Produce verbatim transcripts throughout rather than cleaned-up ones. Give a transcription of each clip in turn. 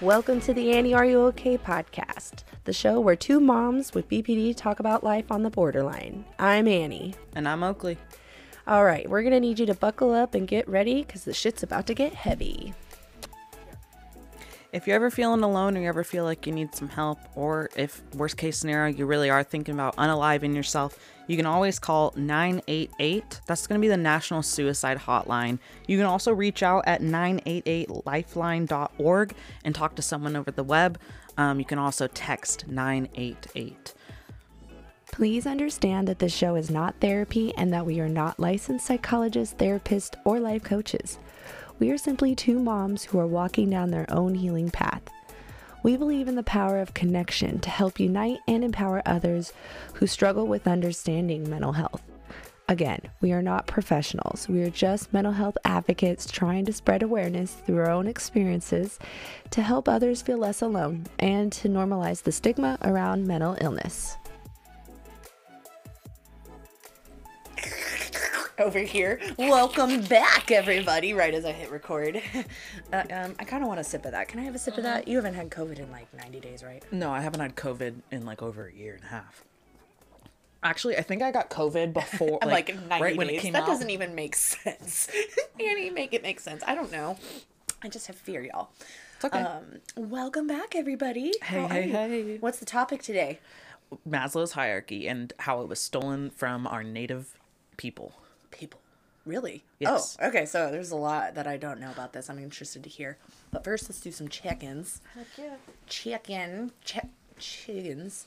Welcome to the Annie, Are You Okay podcast, the show where two moms with B P D talk about life on the borderline. I'm Annie. And I'm Oakley. All right, we're going to need you to buckle up and get ready because the shit's about to get heavy. If you're ever feeling alone or you ever feel like you need some help, or if worst case scenario, you really are thinking about unaliving yourself, you can always call nine eight eight. That's going to be the National Suicide Hotline. You can also reach out at nine eight eight lifeline dot org and talk to someone over the web. Um, you can also text nine eight eight. Please understand that this show is not therapy and that we are not licensed psychologists, therapists, or life coaches. We are simply two moms who are walking down their own healing path. We believe in the power of connection to help unite and empower others who struggle with understanding mental health. Again, we are not professionals. We are just mental health advocates trying to spread awareness through our own experiences to help others feel less alone and to normalize the stigma around mental illness. Over here. Welcome back, everybody, right as I hit record. Uh, um, I kind of want a sip of that. Can I have a sip of that? You haven't had COVID in like ninety days, right? No, I haven't had COVID in like over a year and a half. Actually, I think I got COVID before. I'm like, like ninety right days. When it came that out. Doesn't even make sense. Annie, make it make sense. I don't know. I just have fear, y'all. It's okay. Um, welcome back, everybody. Hey, How hey, hey. What's the topic today? Maslow's hierarchy and how it was stolen from our native people. People. Really? Yes. Oh, okay. So there's a lot that I don't know about this. I'm interested to hear. But first, let's do some check-ins. Heck yeah. Check-in. Check chickens.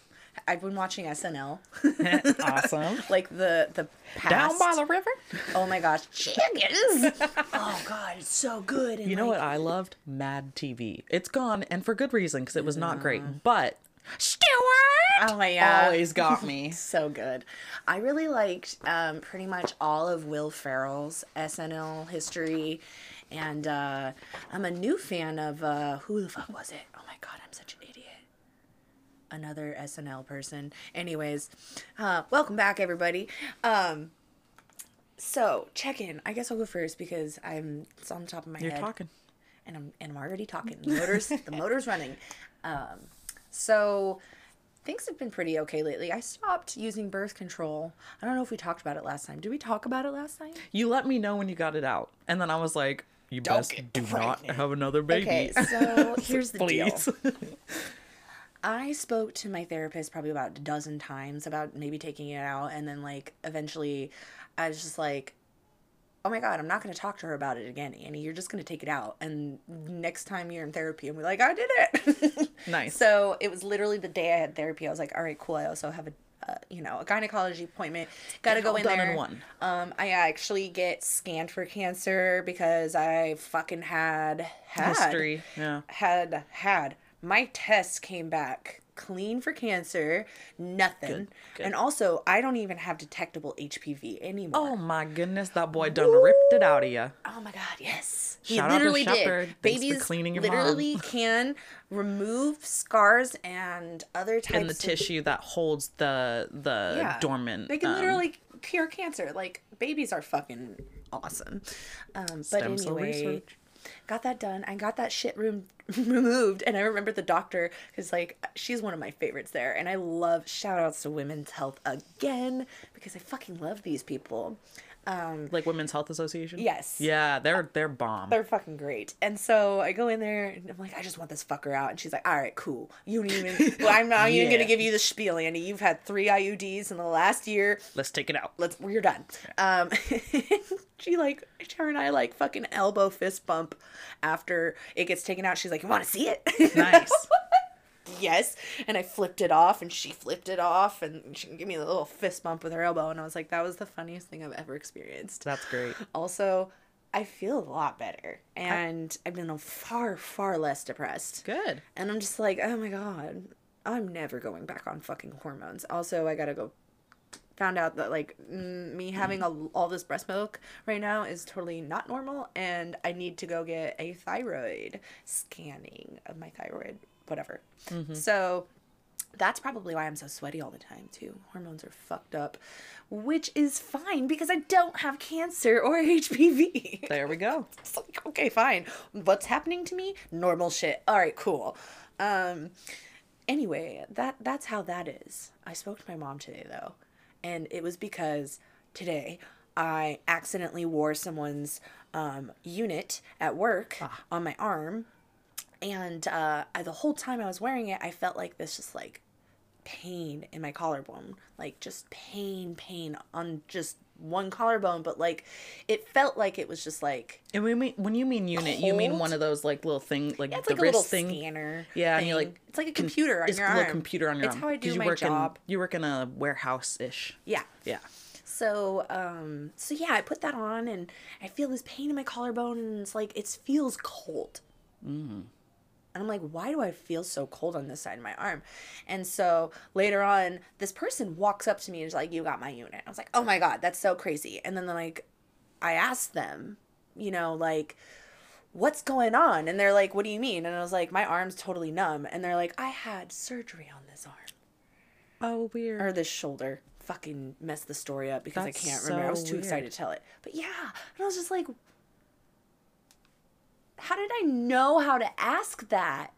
I've been watching S N L. Awesome. Like the the past. Down by the river. Oh my gosh, chickens! Oh god, it's so good. And you know like... what I loved? Mad T V. It's gone, and for good reason, because it was not great. But Stewart. Oh my god! Always got me. So good. I really liked um, pretty much all of Will Ferrell's S N L history, and uh, I'm a new fan of uh, who the fuck was it? Oh my god, I'm such an idiot. Another S N L person. Anyways, uh, welcome back, everybody. Um, so check in. I guess I'll go first because I'm it's on the top of my You're head. You're talking, and I'm and I'm already talking. The motor's the motor's running. Um, so. Things have been pretty okay lately. I stopped using birth control. I don't know if we talked about it last time. Did we talk about it last time? You let me know when you got it out. And then I was like, you don't best do pregnant. Not have another baby. Okay, so here's the Please. deal. I spoke to my therapist probably about a dozen times about maybe taking it out. And then like eventually I was just like, oh my god, I'm not going to talk to her about it again, Annie. You're just going to take it out. And next time you're in therapy, I'm like, I did it. Nice. So it was literally the day I had therapy. I was like, all right, cool. I also have a, uh, you know, a gynecology appointment. Got to go in there. Done in one. Um, I actually get scanned for cancer because I fucking had, had. History. Yeah. Had, had. My tests came back clean for cancer, nothing. Good, good. And also, I don't even have detectable H P V anymore. Oh my goodness, that boy done Ooh. ripped it out of you. Oh my god, yes. He Shout literally out to Shepherd. Did. Thanks Babies for cleaning your literally mom. Can remove scars and other types of... And the of tissue that holds the the yeah, dormant... They can um, literally cure cancer. Like, babies are fucking awesome. Um, but anyway... Got that done. I got that shit room removed. And I remember the doctor because, like, she's one of my favorites there. And I love shout outs to Women's Health again because I fucking love these people. Um, like Women's Health Association? Yes. Yeah, they're they're bomb. They're fucking great. And so I go in there and I'm like, I just want this fucker out. And she's like, all right, cool. You don't even, well, I'm not yeah. even going to give you the spiel, Annie. You've had three I U Ds in the last year. Let's take it out. Let's, we're done. Um, she like, her and I like fucking elbow fist bump after it gets taken out. She's like, you want to see it? Nice. Yes. And I flipped it off and she flipped it off and she gave me a little fist bump with her elbow. And I was like, that was the funniest thing I've ever experienced. That's great. Also, I feel a lot better and I... I've been far, far less depressed. Good. And I'm just like, oh my God, I'm never going back on fucking hormones. Also, I got to go found out that like me having mm. a, all this breast milk right now is totally not normal. And I need to go get a thyroid scanning of my thyroid. Whatever. Mm-hmm. So That's probably why I'm so sweaty all the time too. Hormones are fucked up, which is fine because I don't have cancer or H P V. There we go. It's like, okay, fine. What's happening to me? Normal shit. All right, cool. Um, anyway, that that's how that is. I spoke to my mom today though, and it was because today I accidentally wore someone's um, unit at work ah. on my arm. And uh, I, the whole time I was wearing it, I felt like this just, like, pain in my collarbone. Like, just pain, pain on just one collarbone. But, like, it felt like it was just, like, and when, we, when you mean unit, cold. You mean one of those, like, little thing, like, yeah, it's the like wrist a little thing. scanner Yeah, thing. And you're, like. It's like a computer on your arm. It's a little computer on your it's arm. It's how I do you my work job. In, you work in a warehouse-ish. Yeah. Yeah. So, um, so, yeah, I put that on, and I feel this pain in my collarbone, and it's, like, it feels cold. Mm-hmm. And I'm like, why do I feel so cold on this side of my arm? And so later on, this person walks up to me and is like, you got my unit. I was like, oh my God, that's so crazy. And then, like, I asked them, you know, like, what's going on? And they're like, what do you mean? And I was like, my arm's totally numb. And they're like, I had surgery on this arm. Oh, weird. Or this shoulder. Fucking messed the story up because that's I can't so remember. I was too weird. excited to tell it. But yeah. And I was just like, how did I know how to ask that?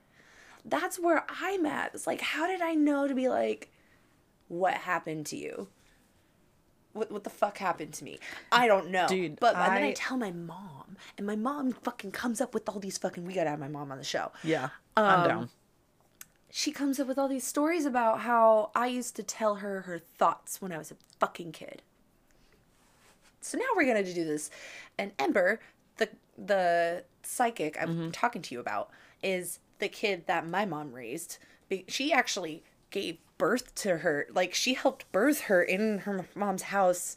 That's where I'm at. It's like, how did I know to be like, what happened to you? What what the fuck happened to me? I don't know. Dude, but I... and then I tell my mom, and my mom fucking comes up with all these fucking, we gotta have my mom on the show. Yeah, um, I'm down. She comes up with all these stories about how I used to tell her her thoughts when I was a fucking kid. So now we're gonna do this. And Ember, the the... psychic I'm mm-hmm. talking to you about is the kid that my mom raised. She actually gave birth to her. Like, she helped birth her in her mom's house.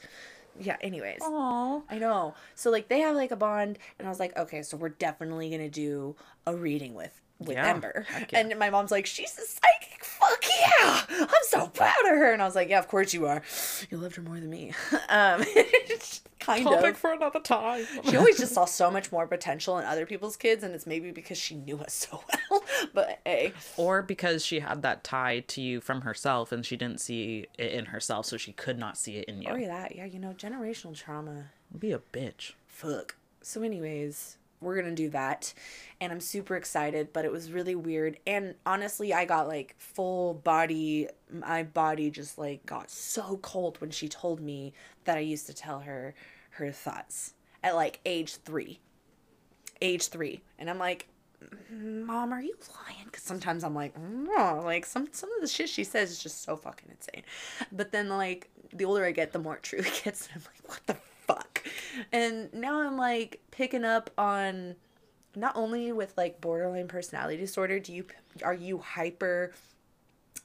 Yeah, anyways. Aww. I know. So, like, they have, like, a bond. And I was like, okay, so we're definitely going to do a reading with, with yeah, Ember. Yeah. And my mom's like, she's a psychic. Fuck yeah. I'm so proud of her. And I was like, yeah, of course you are. You loved her more than me. Um, kind Topic of. Topic for another time. She always just saw so much more potential in other people's kids. And it's maybe because she knew us so well. But, hey. Or because she had that tie to you from herself and she didn't see it in herself. So she could not see it in you. Or that. Yeah, you know, generational trauma. Be a bitch. Fuck. So anyways, we're going to do that. And I'm super excited, but it was really weird. And honestly, I got like full body. My body just like got so cold when she told me that I used to tell her her thoughts at like age three. Age three. And I'm like, Mom, are you lying? Because sometimes I'm like, no. Like some, some of the shit she says is just so fucking insane. But then like the older I get, the more true it gets. And I'm like, what the fuck? And now I'm like picking up on not only with like borderline personality disorder, do you are you hyper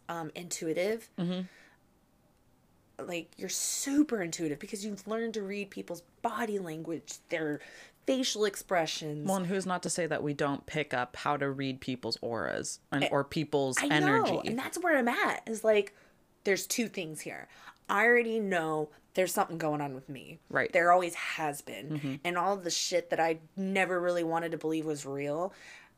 um intuitive? Mm-hmm. Like you're super intuitive because you've learned to read people's body language, their facial expressions. Well, and who's not to say that we don't pick up how to read people's auras and I, or people's I energy. Know, and that's where I'm at is like there's two things here. I already know there's something going on with me. Right. There always has been. Mm-hmm. And all the shit that I never really wanted to believe was real,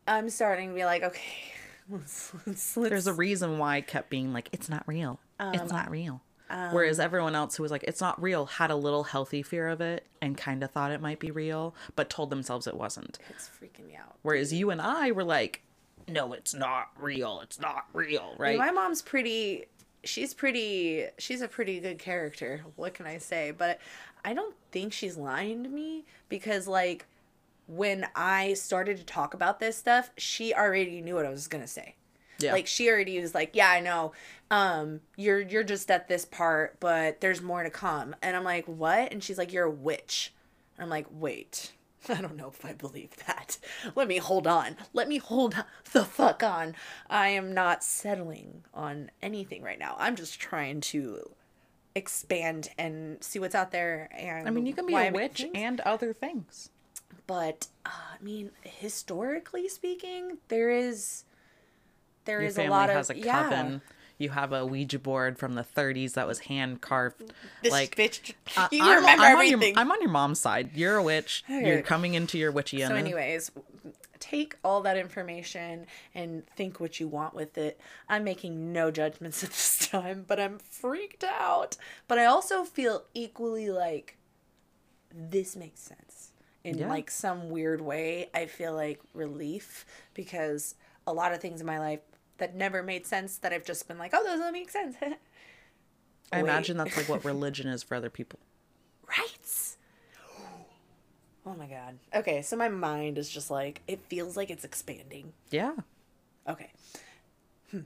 I'm starting to be like, okay, let's, let's, let's. There's a reason why I kept being like, it's not real. Um, it's not real. Um, Whereas everyone else who was like, it's not real, had a little healthy fear of it and kind of thought it might be real, but told themselves it wasn't. It's freaking me out. Whereas you and I were like, no, it's not real. It's not real. Right. My mom's pretty... She's pretty, she's a pretty good character. What can I say? But I don't think she's lying to me because, like, when I started to talk about this stuff, she already knew what I was going to say. Yeah. Like, she already was like, yeah, I know. Um, you're, you're just at this part, but there's more to come. And I'm like, what? And she's like, you're a witch. And I'm like, wait, I don't know if I believe that. Let me hold on. Let me hold the fuck on. I am not settling on anything right now. I'm just trying to expand and see what's out there. And I mean, you can be a witch and other things. But, uh, I mean, historically speaking, there is, there is a lot of... Your family has a coven. you have a Ouija board from the thirties that was hand carved. This like, bitch, uh, you I'm, remember I'm everything. On your, I'm on your mom's side. You're a witch. Okay. You're coming into your witchy end. So anyways, take all that information and think what you want with it. I'm making no judgments at this time, but I'm freaked out. But I also feel equally like this makes sense. In yeah. like some weird way, I feel like relief, because a lot of things in my life that never made sense that I've just been like, oh, those don't make sense. I imagine that's like what religion is for other people. Right? Oh my God. Okay, so my mind is just like, it feels like it's expanding. Yeah. Okay. Hmm.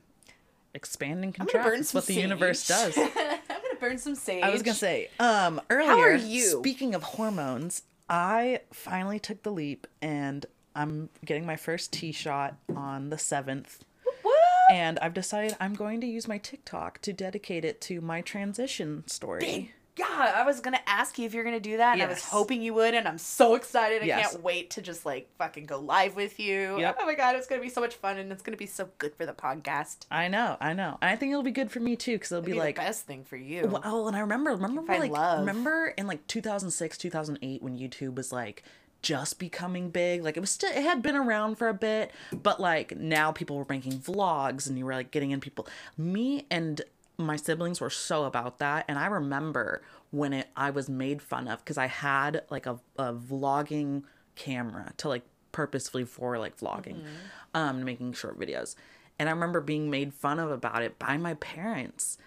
Expand and contract. I'm gonna burn some That's what sage. The universe does. I'm going to burn some sage. I was going to say, um, earlier, How are you? Speaking of hormones, I finally took the leap and I'm getting my first T shot on the seventh. What? And I've decided I'm going to use my TikTok to dedicate it to my transition story. Big. Yeah, I was going to ask you if you're going to do that, and yes. I was hoping you would, and I'm so excited. I yes. can't wait to just, like, fucking go live with you. Yep. Oh, my God, it's going to be so much fun, and it's going to be so good for the podcast. I know, I know. And I think it'll be good for me, too, because it'll be, be, like... the best thing for you. Well, and I remember, remember, like, love. remember in, like, two thousand six, two thousand eight, when YouTube was, like, just becoming big? Like, it was still, it had been around for a bit, but, like, now people were making vlogs, and you were, like, getting in people. Me and... my siblings were so about that. And I remember when it, I was made fun of because I had like a, a vlogging camera to like purposefully for like vlogging, mm-hmm. um, making short videos. And I remember being made fun of about it by my parents.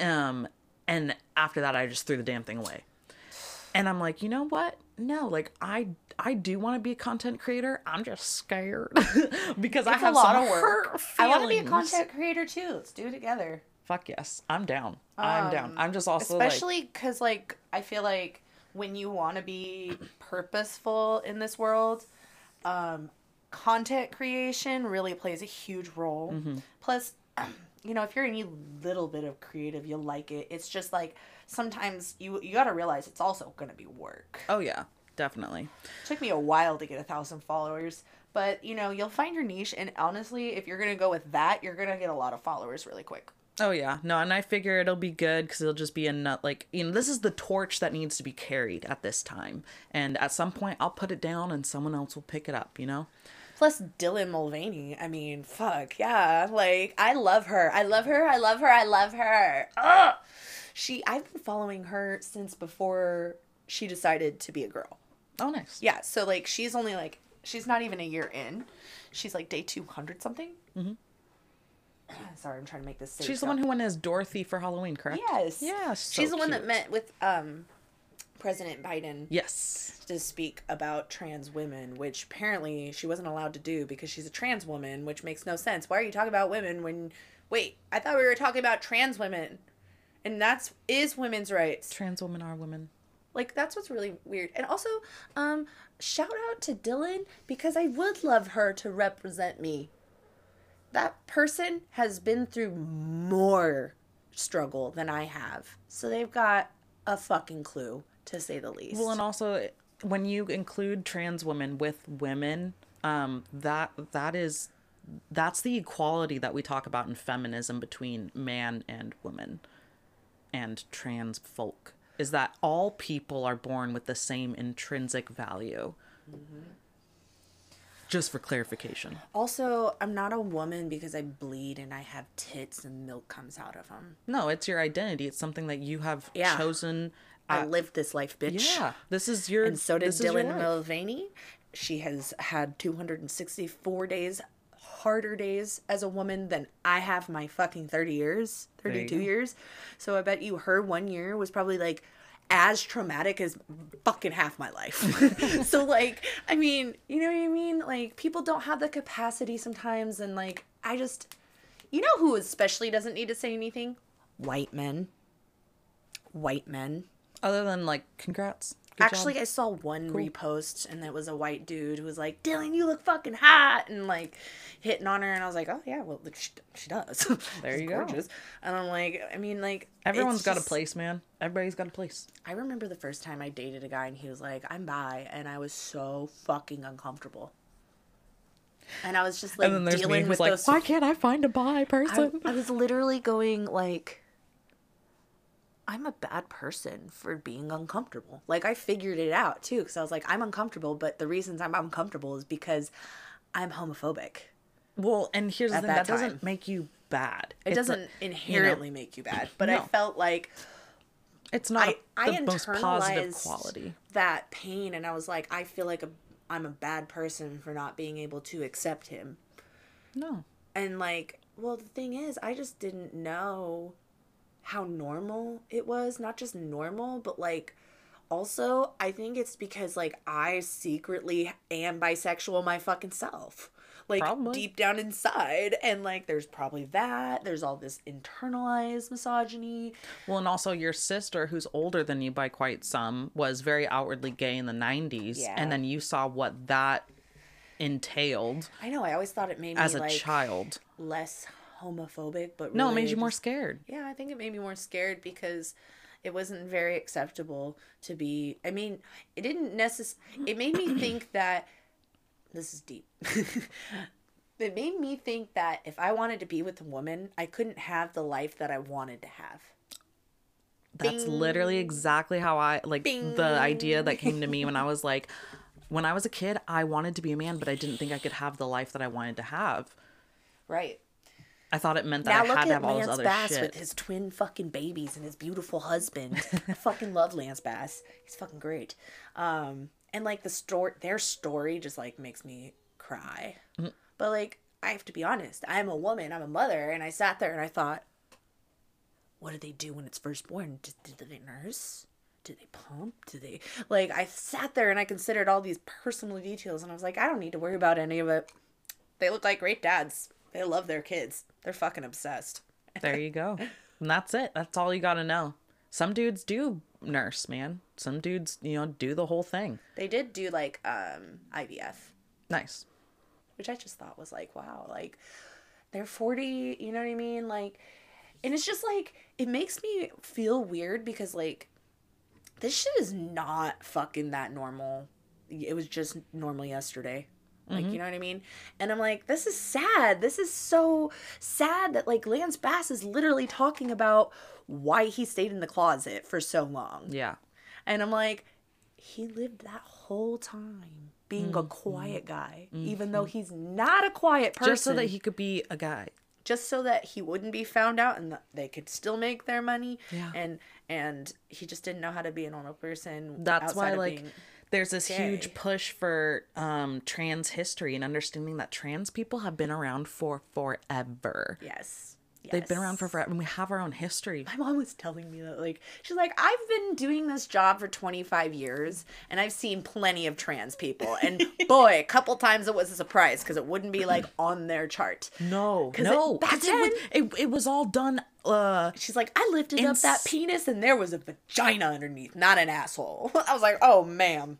Um, and after that, I just threw the damn thing away. And I'm like, you know what? No, like I, I do want to be a content creator. I'm just scared because it's I have a lot of work. I want to be a content creator too. Let's do it together. Fuck yes. I'm down. I'm um, down. I'm just also especially like... because, like, I feel like when you want to be purposeful in this world, um, content creation really plays a huge role. Mm-hmm. Plus, you know, if you're any little bit of creative, you'll like it. It's just, like, sometimes you, you got to realize it's also going to be work. Oh, yeah. Definitely. It took me a while to get a thousand followers. But, you know, you'll find your niche. And honestly, if you're going to go with that, you're going to get a lot of followers really quick. Oh, yeah. No, and I figure it'll be good because it'll just be a nut. Like, you know, this is the torch that needs to be carried at this time. And at some point, I'll put it down and someone else will pick it up, you know? Plus, Dylan Mulvaney. I mean, fuck. Yeah. Like, I love her. I love her. I love her. I love her. Ugh! She, I've been following her since before she decided to be a girl. Oh, nice. Yeah. So, like, she's only, like, she's not even a year in. She's, like, day two hundred something. Mm-hmm. Sorry, I'm trying to make this safe. She's the one who went as Dorothy for Halloween, correct? Yes. Yeah, so she's the cute. One that met with um, President Biden. Yes. To speak about trans women, which apparently she wasn't allowed to do because she's a trans woman, which makes no sense. Why are you talking about women when... Wait, I thought we were talking about trans women. And that's is women's rights. Trans women are women. Like, that's what's really weird. And also, um, shout out to Dylan because I would love her to represent me. That person has been through more struggle than I have. So they've got a fucking clue, to say the least. Well, and also, when you include trans women with women, um, that that is, that's the equality that we talk about in feminism between man and woman and trans folk, is that all people are born with the same intrinsic value. Mm-hmm. Just for clarification. Also, I'm not a woman because I bleed and I have tits and milk comes out of them. No, it's your identity. It's something that you have yeah. chosen. At... I lived this life, bitch. Yeah. This is your... And so did Dylan Mulvaney. She has had two hundred sixty-four days, harder days as a woman than I have my fucking thirty years, thirty-two years. So I bet you her one year was probably like... as traumatic as fucking half my life. So, like, I mean, you know what I mean? Like, people don't have the capacity sometimes. And, like, I just, you know who especially doesn't need to say anything? White men. White men. Other than, like, congrats. Good Actually, job. I saw one cool. repost, and that was a white dude who was like, Dylan, you look fucking hot, and, like, hitting on her. And I was like, oh, yeah, well, look, she, she does. There you gorgeous. Go. And I'm like, I mean, like. Everyone's got just... a place, man. Everybody's got a place. I remember the first time I dated a guy, and he was like, I'm bi, and I was so fucking uncomfortable. And I was just like dealing with like, those. Why can't I find a bi person? I, I was literally going like, I'm a bad person for being uncomfortable. Like, I figured it out too, because I was like, I'm uncomfortable, but the reasons I'm uncomfortable is because I'm homopophobic. Well, and here's the thing, that, that doesn't make you bad. It it's doesn't a, inherently you know, make you bad, but no. I felt like it's not I, a, the I most positive quality. That pain, and I was like, I feel like a, I'm a bad person for not being able to accept him. No. And like, well, the thing is, I just didn't know how normal it was. Not just normal, but like, also, I think it's because like I secretly am bisexual my fucking self. Like, probably. Deep down inside. And, like, there's probably that. There's all this internalized misogyny. Well, and also your sister, who's older than you by quite some, was very outwardly gay in the nineties. Yeah. And then you saw what that entailed. I know. I always thought it made me, as a like, child. Less homophobic, but really... No, it made you more scared. Yeah, I think it made me more scared because... It wasn't very acceptable to be... I mean, it didn't necessarily... It made me think that... This is deep. It made me think that if I wanted to be with a woman, I couldn't have the life that I wanted to have. That's Bing. Literally exactly how I... Like, Bing. The idea that came to me when I was like... When I was a kid, I wanted to be a man, but I didn't think I could have the life that I wanted to have. Right. I thought it meant that now I had to have Lance all this other Bass shit. Now look at Lance Bass with his twin fucking babies and his beautiful husband. I fucking love Lance Bass. He's fucking great. Um, and, like, the story, their story just, like, makes me cry. Mm-hmm. But, like, I have to be honest. I'm a woman. I'm a mother. And I sat there and I thought, what do they do when it's first born? Do, do they nurse? Do they pump? Do they... Like, I sat there and I considered all these personal details. And I was like, I don't need to worry about any of it. They look like great dads. They love their kids. They're fucking obsessed. There you go. And that's it. That's all you got to know. Some dudes do nurse, man. Some dudes, you know, do the whole thing. They did do, like, um, I V F. Nice. Which I just thought was, like, wow. Like, they're forty, you know what I mean? Like, and it's just, like, it makes me feel weird because, like, this shit is not fucking that normal. It was just normal yesterday. Like, mm-hmm. You know what I mean? And I'm like, this is sad. This is so sad that, like, Lance Bass is literally talking about why he stayed in the closet for so long. Yeah. And I'm like, he lived that whole time being mm-hmm. a quiet guy, mm-hmm. even though he's not a quiet person. Just so that he could be a guy. Just so that he wouldn't be found out and they could still make their money. Yeah. And, and he just didn't know how to be a normal person. That's why, like... Being- There's this Day. huge push for um, trans history and understanding that trans people have been around for forever. Yes. yes. They've been around for forever, and we have our own history. My mom was telling me that, like, she's like, I've been doing this job for twenty-five years, and I've seen plenty of trans people. And boy, a couple times it was a surprise because it wouldn't be, like, on their chart. No. No. It, back then, it, it, it was all done. Uh, she's like, I lifted ins- up that penis, and there was a vagina underneath, not an asshole. I was like, oh, ma'am.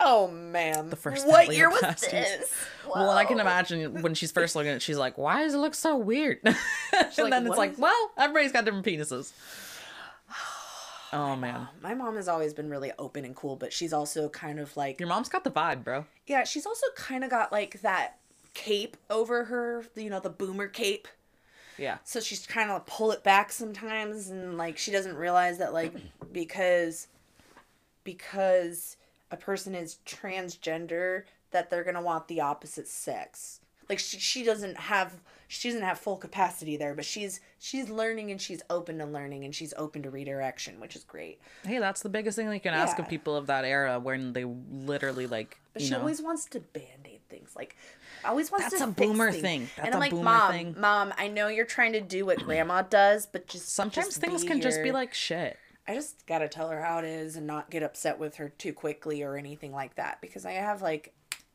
Oh, ma'am. The first what year was this? Whoa. Well, I can imagine when she's first looking at it, she's like, why does it look so weird? And like, then it's like, is- well, everybody's got different penises. Oh, man. My mom has always been really open and cool, but she's also kind of like... Your mom's got the vibe, bro. Yeah, she's also kind of got, like, that cape over her, you know, the boomer cape. Yeah. So she's kind of like, pull it back sometimes, and, like, she doesn't realize that, like, because... Because... a person is transgender that they're gonna want the opposite sex. Like she, she doesn't have she doesn't have full capacity there, but she's she's learning and she's open to learning and she's open to redirection, which is great. Hey, that's the biggest thing you can yeah. ask of people of that era when they literally like. But you she know, always wants to band-aid things. Like always wants that's to. That's a boomer things. Thing. That's and I'm a like, boomer mom, thing. mom, I know you're trying to do what grandma does, but just sometimes just things can here. just be like shit. I just gotta tell her how it is and not get upset with her too quickly or anything like that because I have, like,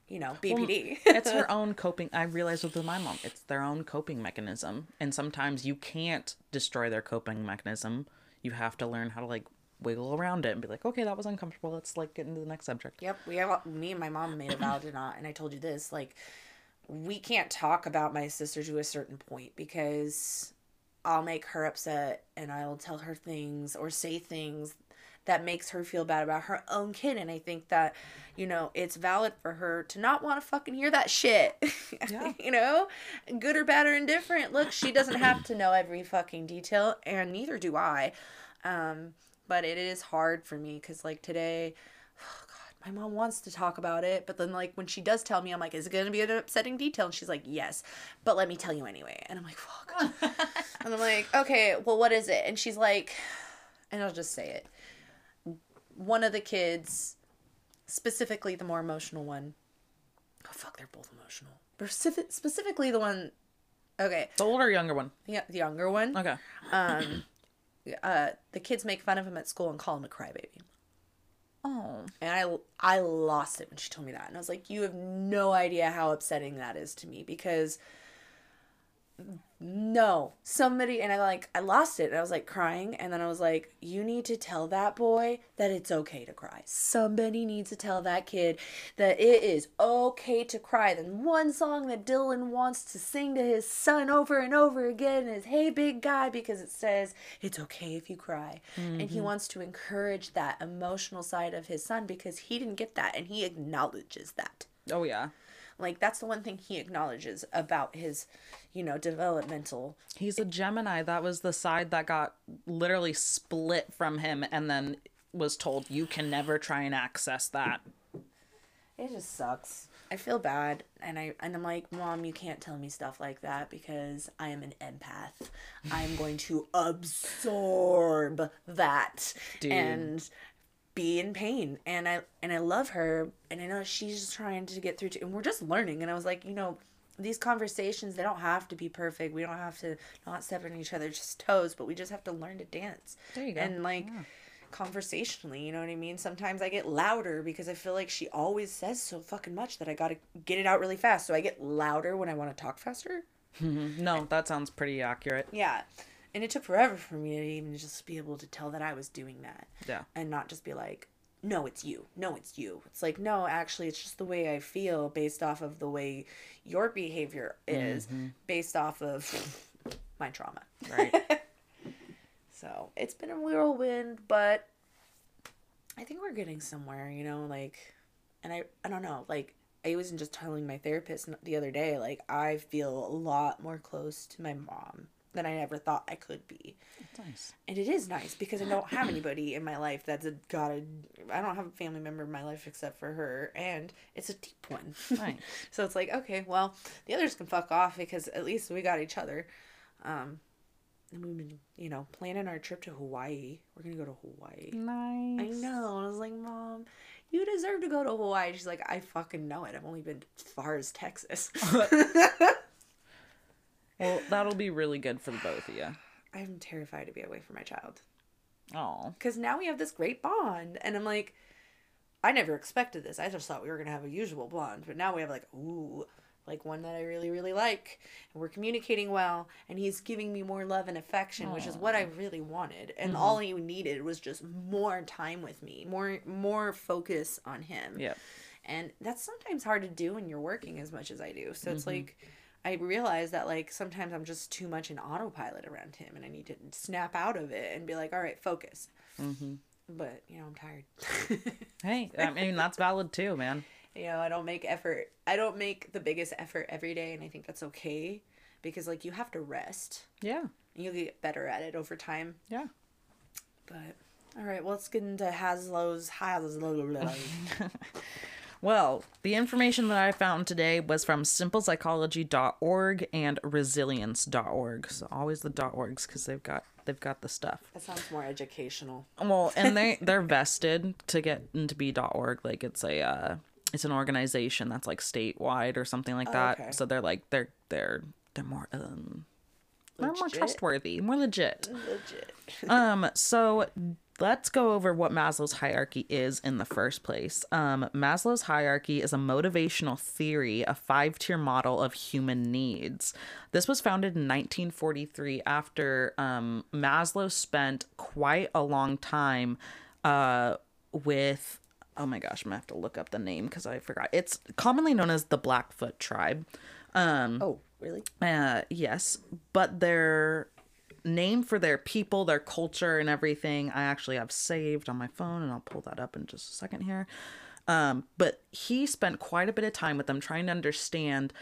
you know, B P D. Well, it's her own coping. I realized with my mom, it's their own coping mechanism. And sometimes you can't destroy their coping mechanism. You have to learn how to, like, wiggle around it and be like, okay, that was uncomfortable. Let's, like, get into the next subject. Yep. We have, me and my mom made a vow to not, and I told you this, like, we can't talk about my sister to a certain point because... I'll make her upset and I'll tell her things or say things that makes her feel bad about her own kid. And I think that, you know, it's valid for her to not want to fucking hear that shit. Yeah. You know, good or bad or indifferent. Look, she doesn't have to know every fucking detail, and neither do I. Um, but it is hard for me because, like, today, oh, God, my mom wants to talk about it. But then, like, when she does tell me, I'm like, is it going to be an upsetting detail? And she's like, yes, but let me tell you anyway. And I'm like, fuck. And I'm like, okay, well, what is it? And she's like, and I'll just say it. One of the kids, specifically the more emotional one. Oh, fuck, they're both emotional. Specific, specifically the one, okay. The older or younger one? Yeah, the younger one. Okay. Um, uh, the kids make fun of him at school and call him a crybaby. Oh. And I, I lost it when she told me that. And I was like, you have no idea how upsetting that is to me, because... no, somebody, and I like, I lost it, and I was like crying, and then I was like, you need to tell that boy that it's okay to cry. Somebody needs to tell that kid that it is okay to cry. Then one song that Dylan wants to sing to his son over and over again is Hey Big Guy, because it says it's okay if you cry. Mm-hmm. And he wants to encourage that emotional side of his son, because he didn't get that, and he acknowledges that. Oh, yeah. Like, that's the one thing he acknowledges about his, you know, developmental. He's a Gemini. That was the side that got literally split from him, and then was told, you can never try and access that. It just sucks. I feel bad. And, I, and I'm like, Mom, you can't tell me stuff like that, because I am an empath. I'm going to absorb that. Dude. And... be in pain. And I and I love her, and I know she's just trying to get through to, and we're just learning. And I was like, you know, these conversations, they don't have to be perfect. We don't have to not step on each other's toes, but we just have to learn to dance. There you go. And like, yeah. Conversationally, you know what I mean? Sometimes I get louder because I feel like she always says so fucking much that I gotta get it out really fast. So I get louder when I want to talk faster. No, that sounds pretty accurate. Yeah. And it took forever for me to even just be able to tell that I was doing that. Yeah. And not just be like, no, it's you. No, it's you. It's like, no, actually, it's just the way I feel based off of the way your behavior is, mm-hmm. based off of my trauma. Right. So it's been a whirlwind, but I think we're getting somewhere, you know, like, and I, I don't know, like, I wasn't just telling my therapist the other day, like, I feel a lot more close to my mom than I ever thought I could be. That's nice. And it is nice, because I don't have anybody in my life that's a, got a... I don't have a family member in my life except for her, and it's a deep one. Right. So it's like, okay, well, the others can fuck off, because at least we got each other. Um, and we've been, you know, planning our trip to Hawaii. We're going to go to Hawaii. Nice. I know. And I was like, Mom, you deserve to go to Hawaii. She's like, I fucking know it. I've only been as far as Texas. Well, that'll be really good for the both of you. I'm terrified to be away from my child. Oh. Because now we have this great bond. And I'm like, I never expected this. I just thought we were going to have a usual bond. But now we have like, ooh, like one that I really, really like. And we're communicating well. And he's giving me more love and affection, aww. Which is what I really wanted. And mm-hmm. all he needed was just more time with me. More, more focus on him. Yeah. And that's sometimes hard to do when you're working as much as I do. So mm-hmm. it's like... I realize that, like, sometimes I'm just too much in autopilot around him, and I need to snap out of it and be like, all right, focus. Mm-hmm. But, you know, I'm tired. Hey, I mean, that's valid too, man. You know, I don't make effort. I don't make the biggest effort every day, and I think that's okay, because, like, you have to rest. Yeah. And you'll get better at it over time. Yeah. But, all right, well, let's get into Haslow's, Haslow's. Well, the information that I found today was from simple psychology dot org and resilience dot org. So always the .orgs, because they've got they've got the stuff. That sounds more educational. Well, and they they're vested to get into be .org. Like it's a uh, it's an organization that's like statewide or something like that. Oh, okay. So they're like they're they're they're more um they're more trustworthy, more legit. Legit. um. So. Let's go over what Maslow's hierarchy is in the first place. Um, Maslow's hierarchy is a motivational theory, a five-tier model of human needs. This was founded in nineteen forty-three after um, Maslow spent quite a long time uh, with, oh my gosh, I'm going to have to look up the name because I forgot. It's commonly known as the Blackfoot tribe. Um, oh, really? Uh, yes, but they're... name for their people, their culture, and everything. I actually have saved on my phone, and I'll pull that up in just a second here. Um, but he spent quite a bit of time with them trying to understand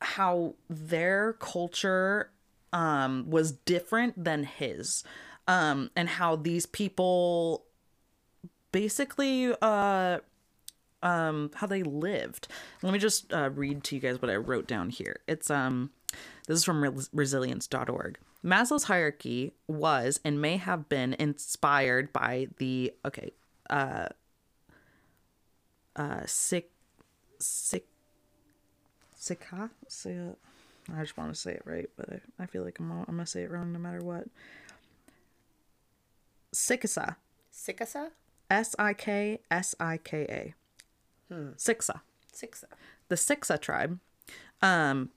how their culture um, was different than his, um, and how these people basically... Uh, Um, how they lived. Let me just uh, read to you guys what I wrote down here. It's um, this is from res- resilience dot org. Maslow's hierarchy was and may have been inspired by the okay, uh, uh, sick, sick, Siksika. I just want to say it right, but I, I feel like I'm all, I'm gonna say it wrong no matter what. Siksika. Siksika. S I K S I K A. Siksika. Siksika. The Siksika tribe, um,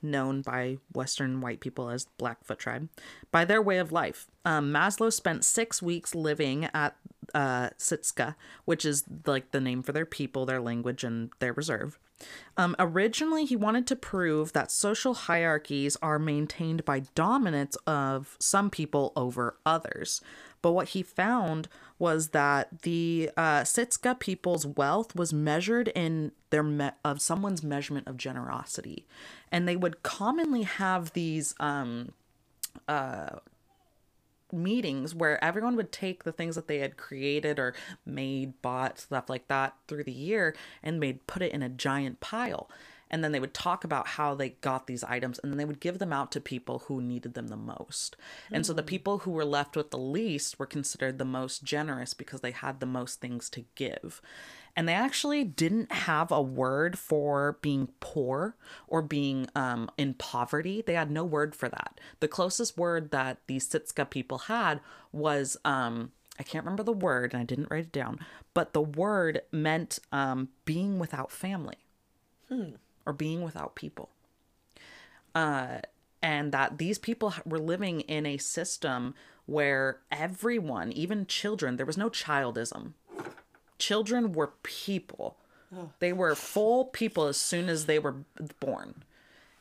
known by Western white people as Blackfoot tribe, by their way of life. Um, Maslow spent six weeks living at uh, Siksika, which is like the name for their people, their language, and their reserve. Um, originally, he wanted to prove that social hierarchies are maintained by dominance of some people over others. But what he found was that the uh, Siksika people's wealth was measured in their me- of someone's measurement of generosity, and they would commonly have these um, uh, meetings where everyone would take the things that they had created or made, bought, stuff like that through the year, and they'd put it in a giant pile. And then they would talk about how they got these items, and then they would give them out to people who needed them the most. Mm-hmm. And so the people who were left with the least were considered the most generous because they had the most things to give. And they actually didn't have a word for being poor or being um, in poverty. They had no word for that. The closest word that these Siksika people had was, um, I can't remember the word and I didn't write it down, but the word meant um, being without family. Hmm. Or being without people. Uh, and that these people were living in a system where everyone, even children, there was no childism. Children were people. Oh. They were full people as soon as they were born.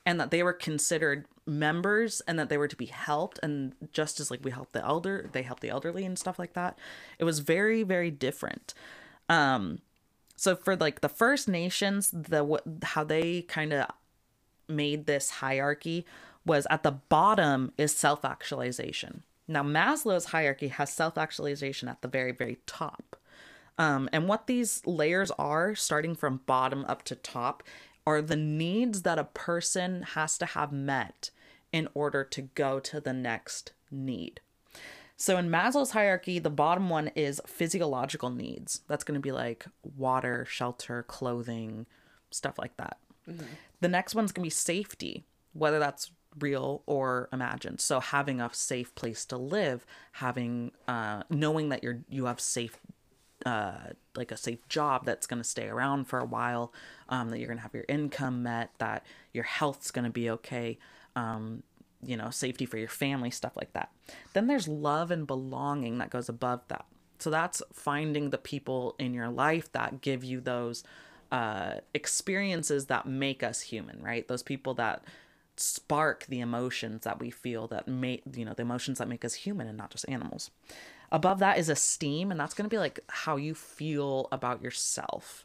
And that they were considered members, and that they were to be helped. And just as like we help the elder, they help the elderly and stuff like that. It was very, very different. Um, So for like the First Nations, the what, how they kind of made this hierarchy was at the bottom is self-actualization. Now Maslow's hierarchy has self-actualization at the very, very top. Um, and what these layers are, starting from bottom up to top, are the needs that a person has to have met in order to go to the next need. So in Maslow's hierarchy, the bottom one is physiological needs. That's going to be like water, shelter, clothing, stuff like that. Mm-hmm. The next one's going to be safety, whether that's real or imagined. So having a safe place to live, having uh, knowing that you're you have safe, uh, like a safe job that's going to stay around for a while, um, that you're going to have your income met, that your health's going to be okay. Um, you know, safety for your family, stuff like that. Then there's love and belonging that goes above that. So that's finding the people in your life that give you those uh, experiences that make us human, right? Those people that spark the emotions that we feel that make, you know, the emotions that make us human and not just animals. Above that is esteem. And that's going to be like how you feel about yourself,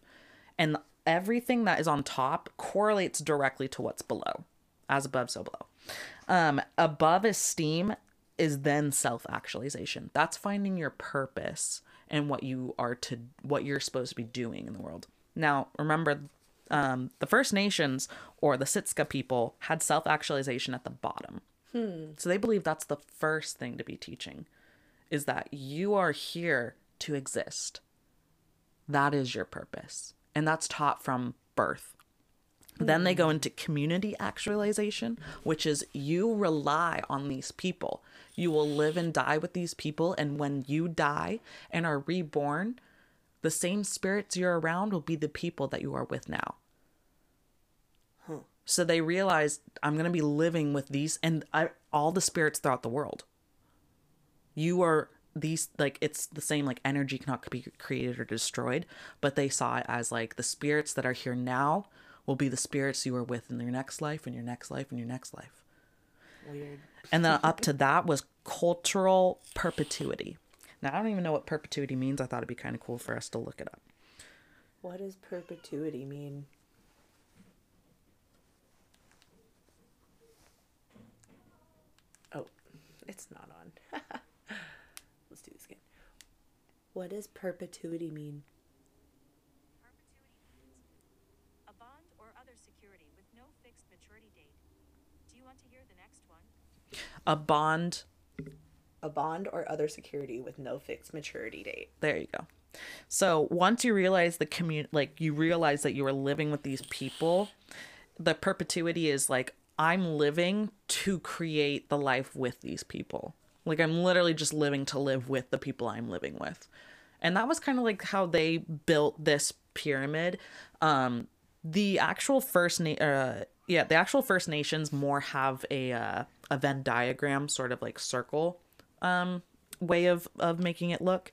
and everything that is on top correlates directly to what's below. As above, so below. Um, above esteem is then self-actualization. That's finding your purpose and what you are to, what you're supposed to be doing in the world. Now, remember, um, the First Nations or the Siksika people had self-actualization at the bottom. Hmm. So they believe that's the first thing to be teaching, is that you are here to exist. That is your purpose. And that's taught from birth. Then they go into community actualization, which is you rely on these people. You will live and die with these people. And when you die and are reborn, the same spirits you're around will be the people that you are with now. Huh. So they realize I'm going to be living with these and I, all the spirits throughout the world. You are these, like, it's the same, like energy cannot be created or destroyed, but they saw it as like the spirits that are here now will be the spirits you are with in your next life and your next life and your next life. Weird. And then up to that was cultural perpetuity. Now, I don't even know what perpetuity means. I thought it'd be kind of cool for us to look it up. What does perpetuity mean? Oh, it's not on. Let's do this again. What does perpetuity mean? Perpetuity means a bond or other security with no fixed maturity date. Do you want to hear the next one? A bond. A bond or other security with no fixed maturity date. There you go. So once you realize the commun- like you realize that you are living with these people, the perpetuity is like, I'm living to create the life with these people. Like, I'm literally just living to live with the people I'm living with. And that was kind of like how they built this pyramid. Um, the actual First Na- uh, yeah, the actual First Nations more have a uh, a Venn diagram, sort of like circle um, way of, of making it look.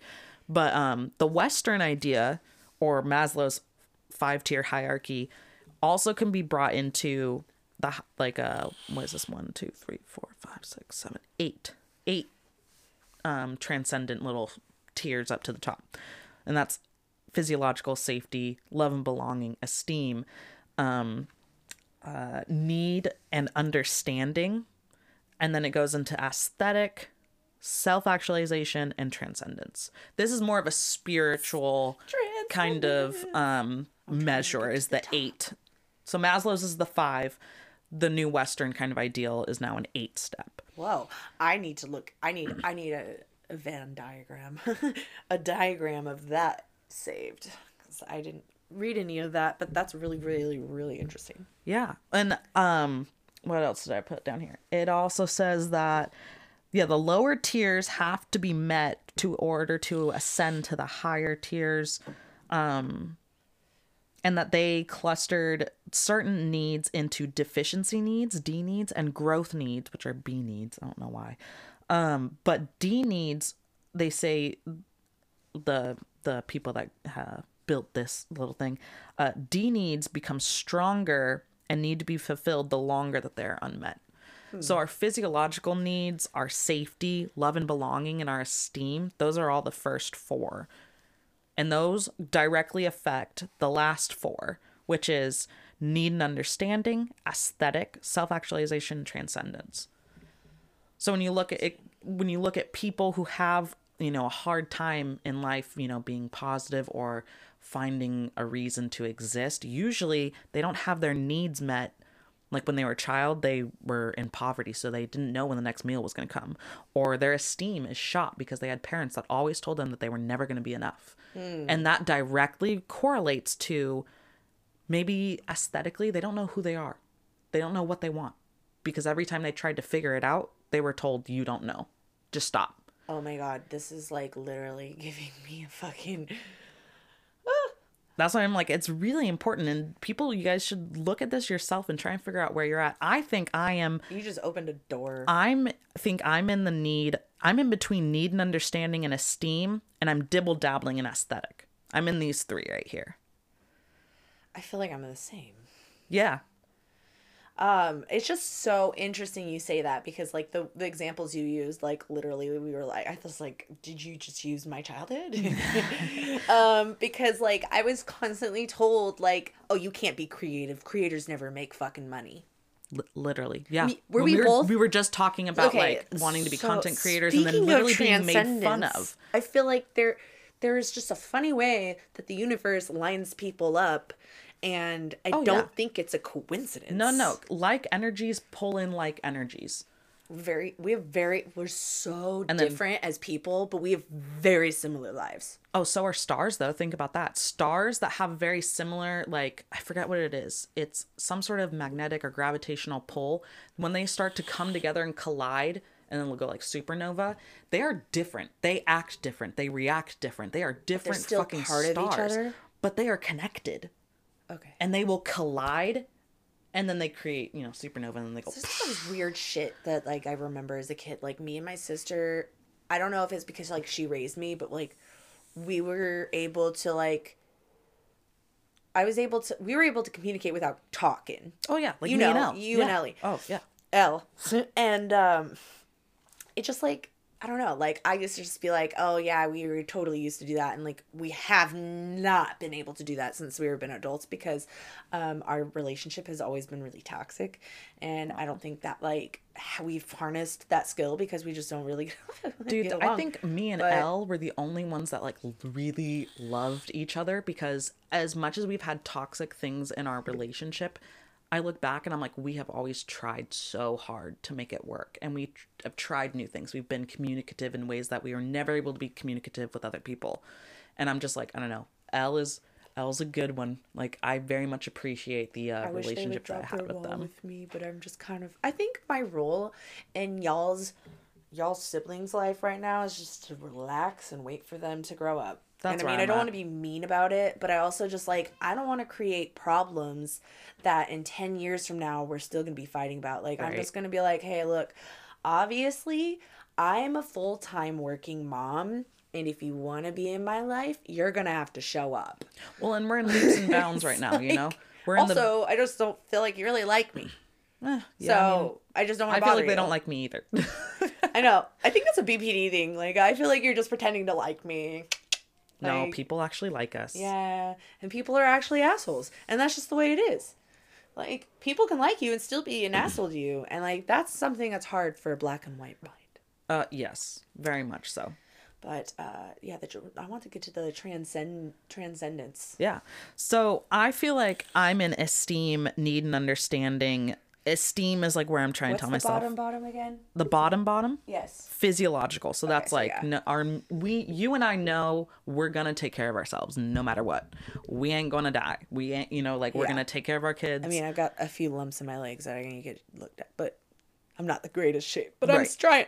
But um, the Western idea, or Maslow's five-tier hierarchy, also can be brought into the, like, uh, what is this? One, two, three, four, five, six, seven, eight. Eight um, transcendent little tiers up to the top. And that's physiological safety, love and belonging, esteem, um, uh, need and understanding. And then it goes into aesthetic, self-actualization, and transcendence. This is more of a spiritual kind of um, measure, is the, the eight. So Maslow's is the five. The new Western kind of ideal is now an eight step. Whoa. I need to look. I need I need a, a Venn diagram. A diagram of that saved. Because I didn't read any of that, but that's really, really, really interesting. Yeah. And um, what else did I put down here? It also says that, yeah, the lower tiers have to be met to order to ascend to the higher tiers. Um, and that they clustered certain needs into deficiency needs, D needs, and growth needs, which are B needs. I don't know why. Um, but D needs, they say, the the people that uh, built this little thing, uh, D needs become stronger and need to be fulfilled the longer that they're unmet. Hmm. So our physiological needs, our safety, love and belonging, and our esteem, those are all the first four. And those directly affect the last four, which is need and understanding, aesthetic, self-actualization, transcendence. So when you look at it, when you look at people who have, you know, a hard time in life, you know, being positive or finding a reason to exist, usually they don't have their needs met. Like when they were a child, they were in poverty, so they didn't know when the next meal was going to come. Or their esteem is shot because they had parents that always told them that they were never going to be enough. Mm. And that directly correlates to maybe aesthetically, they don't know who they are. They don't know what they want. Because every time they tried to figure it out, they were told, you don't know. Just stop. Oh my God. This is like literally giving me a fucking... That's why I'm like, it's really important. And people, you guys should look at this yourself and try and figure out where you're at. I think I am. You just opened a door. I'm think I'm in the need. I'm in between need and understanding and esteem. And I'm dibble dabbling in aesthetic. I'm in these three right here. I feel like I'm the same. Yeah. Um, it's just so interesting you say that because like the, the examples you used, like literally we were like, I was like, did you just use my childhood? um, because like I was constantly told like, oh, you can't be creative. Creators never make fucking money. L- literally. Yeah. I mean, were we, we were, both? We were just talking about okay, like wanting to be so content creators and then literally being made fun of. I feel like there, there is just a funny way that the universe lines people up. And I oh, don't yeah. think it's a coincidence. No, no. Like energies pull in like energies. Very, we have very, we're so and different then, as people, but we have very similar lives. Oh, so are stars though. Think about that. Stars that have very similar, like, I forget what it is. It's some sort of magnetic or gravitational pull. When they start to come together and collide and then we'll go like supernova, they are different. They act different. They react different. They are different still fucking part stars. Of each other. But they are connected. Okay. And they will collide and then they create, you know, supernova and then they go. So there's some weird shit that like I remember as a kid, like me and my sister, I don't know if it's because like she raised me, but like we were able to like, I was able to, we were able to communicate without talking. Oh yeah. Like you me know, and Elle. You yeah. and Ellie. Oh yeah. L. And um, it just like, I don't know. Like, I used to just be like, oh, yeah, we were totally used to do that. And, like, we have not been able to do that since we were been adults because um, our relationship has always been really toxic. And I don't think that, like, we've harnessed that skill because we just don't really Dude, get along. I think me and but... Elle were the only ones that, like, really loved each other because as much as we've had toxic things in our relationship, I look back and I'm like, we have always tried so hard to make it work. And we tr- have tried new things. We've been communicative in ways that we were never able to be communicative with other people. And I'm just like, I don't know. Elle is Elle's a good one. Like, I very much appreciate the uh, I relationship that I had with them. With me, but I'm just kind of, I think my role in y'all's, y'all's siblings' life right now is just to relax and wait for them to grow up. That's and I mean, I don't want to be mean about it, but I also just like, I don't want to create problems that in ten years from now, we're still going to be fighting about. Like, right. I'm just going to be like, hey, look, obviously I'm a full-time working mom. And if you want to be in my life, you're going to have to show up. Well, and we're in leaps and bounds right now, like, you know? We're in also, the... I just don't feel like you really like me. Eh, yeah, so I, mean, I just don't want to bother you. I feel like they you. don't like me either. I know. I think that's a B P D thing. Like, I feel like you're just pretending to like me. Like, no, people actually like us. Yeah, and people are actually assholes, and that's just the way it is. Like, people can like you and still be an asshole to you, and, like, that's something that's hard for a black and white mind. Uh, yes, very much so. But, uh, yeah, the, I want to get to the transcend transcendence. Yeah, so I feel like I'm in esteem, need, and understanding. Esteem is, like, where I'm trying What's to tell myself. What's the bottom bottom again? The bottom bottom? Yes. Physiological. So okay, that's, like, so yeah. no, our we you and I know we're going to take care of ourselves no matter what. We ain't going to die. We ain't, you know, like, we're yeah. going to take care of our kids. I mean, I've got a few lumps in my legs that are going to get looked at, but I'm not the greatest shape, but right. I'm trying.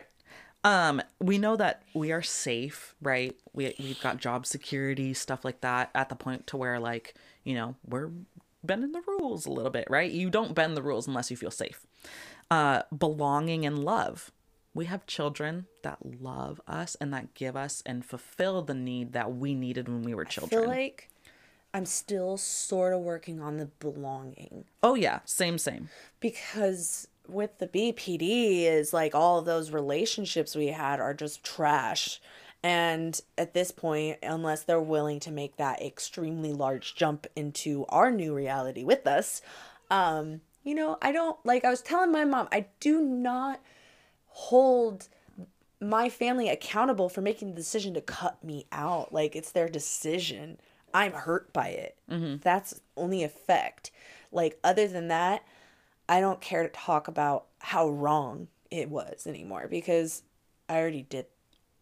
Um, we know that we are safe, right? We, we've got job security, stuff like that, at the point to where, like, you know, we're bending the rules a little bit, right? You don't bend the rules unless you feel safe. Uh, belonging and love. We have children that love us and that give us and fulfill the need that we needed when we were children. I feel like I'm still sort of working on the belonging. Oh, yeah. Same, same. Because with the B P D is like all of those relationships we had are just trash. And at this point, unless they're willing to make that extremely large jump into our new reality with us, um, you know, I don't, like I was telling my mom, I do not hold my family accountable for making the decision to cut me out. Like, it's their decision. I'm hurt by it. Mm-hmm. That's only effect. Like, other than that, I don't care to talk about how wrong it was anymore because I already did.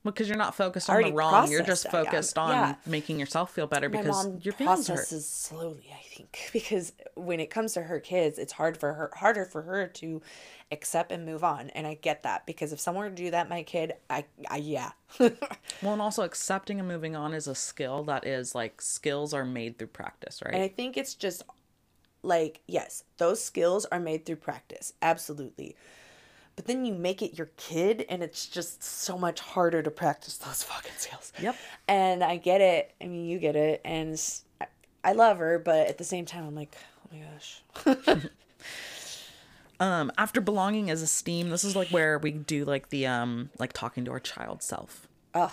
Because you're not focused on the wrong. You're just focused on yeah. making yourself feel better my because mom your feelings hurt. Slowly, I think, because when it comes to her kids, it's hard for her, harder for her to accept and move on. And I get that because if someone were to do that, my kid, I, I yeah. Well, and also accepting and moving on is a skill that is like skills are made through practice, right? And I think it's just like, yes, those skills are made through practice. Absolutely. But then you make it your kid, and it's just so much harder to practice those fucking skills. Yep. And I get it. I mean, you get it. And I, I love her, but at the same time, I'm like, oh my gosh. um, after belonging is esteem. This is like where we do like the um, like talking to our child self. Oh,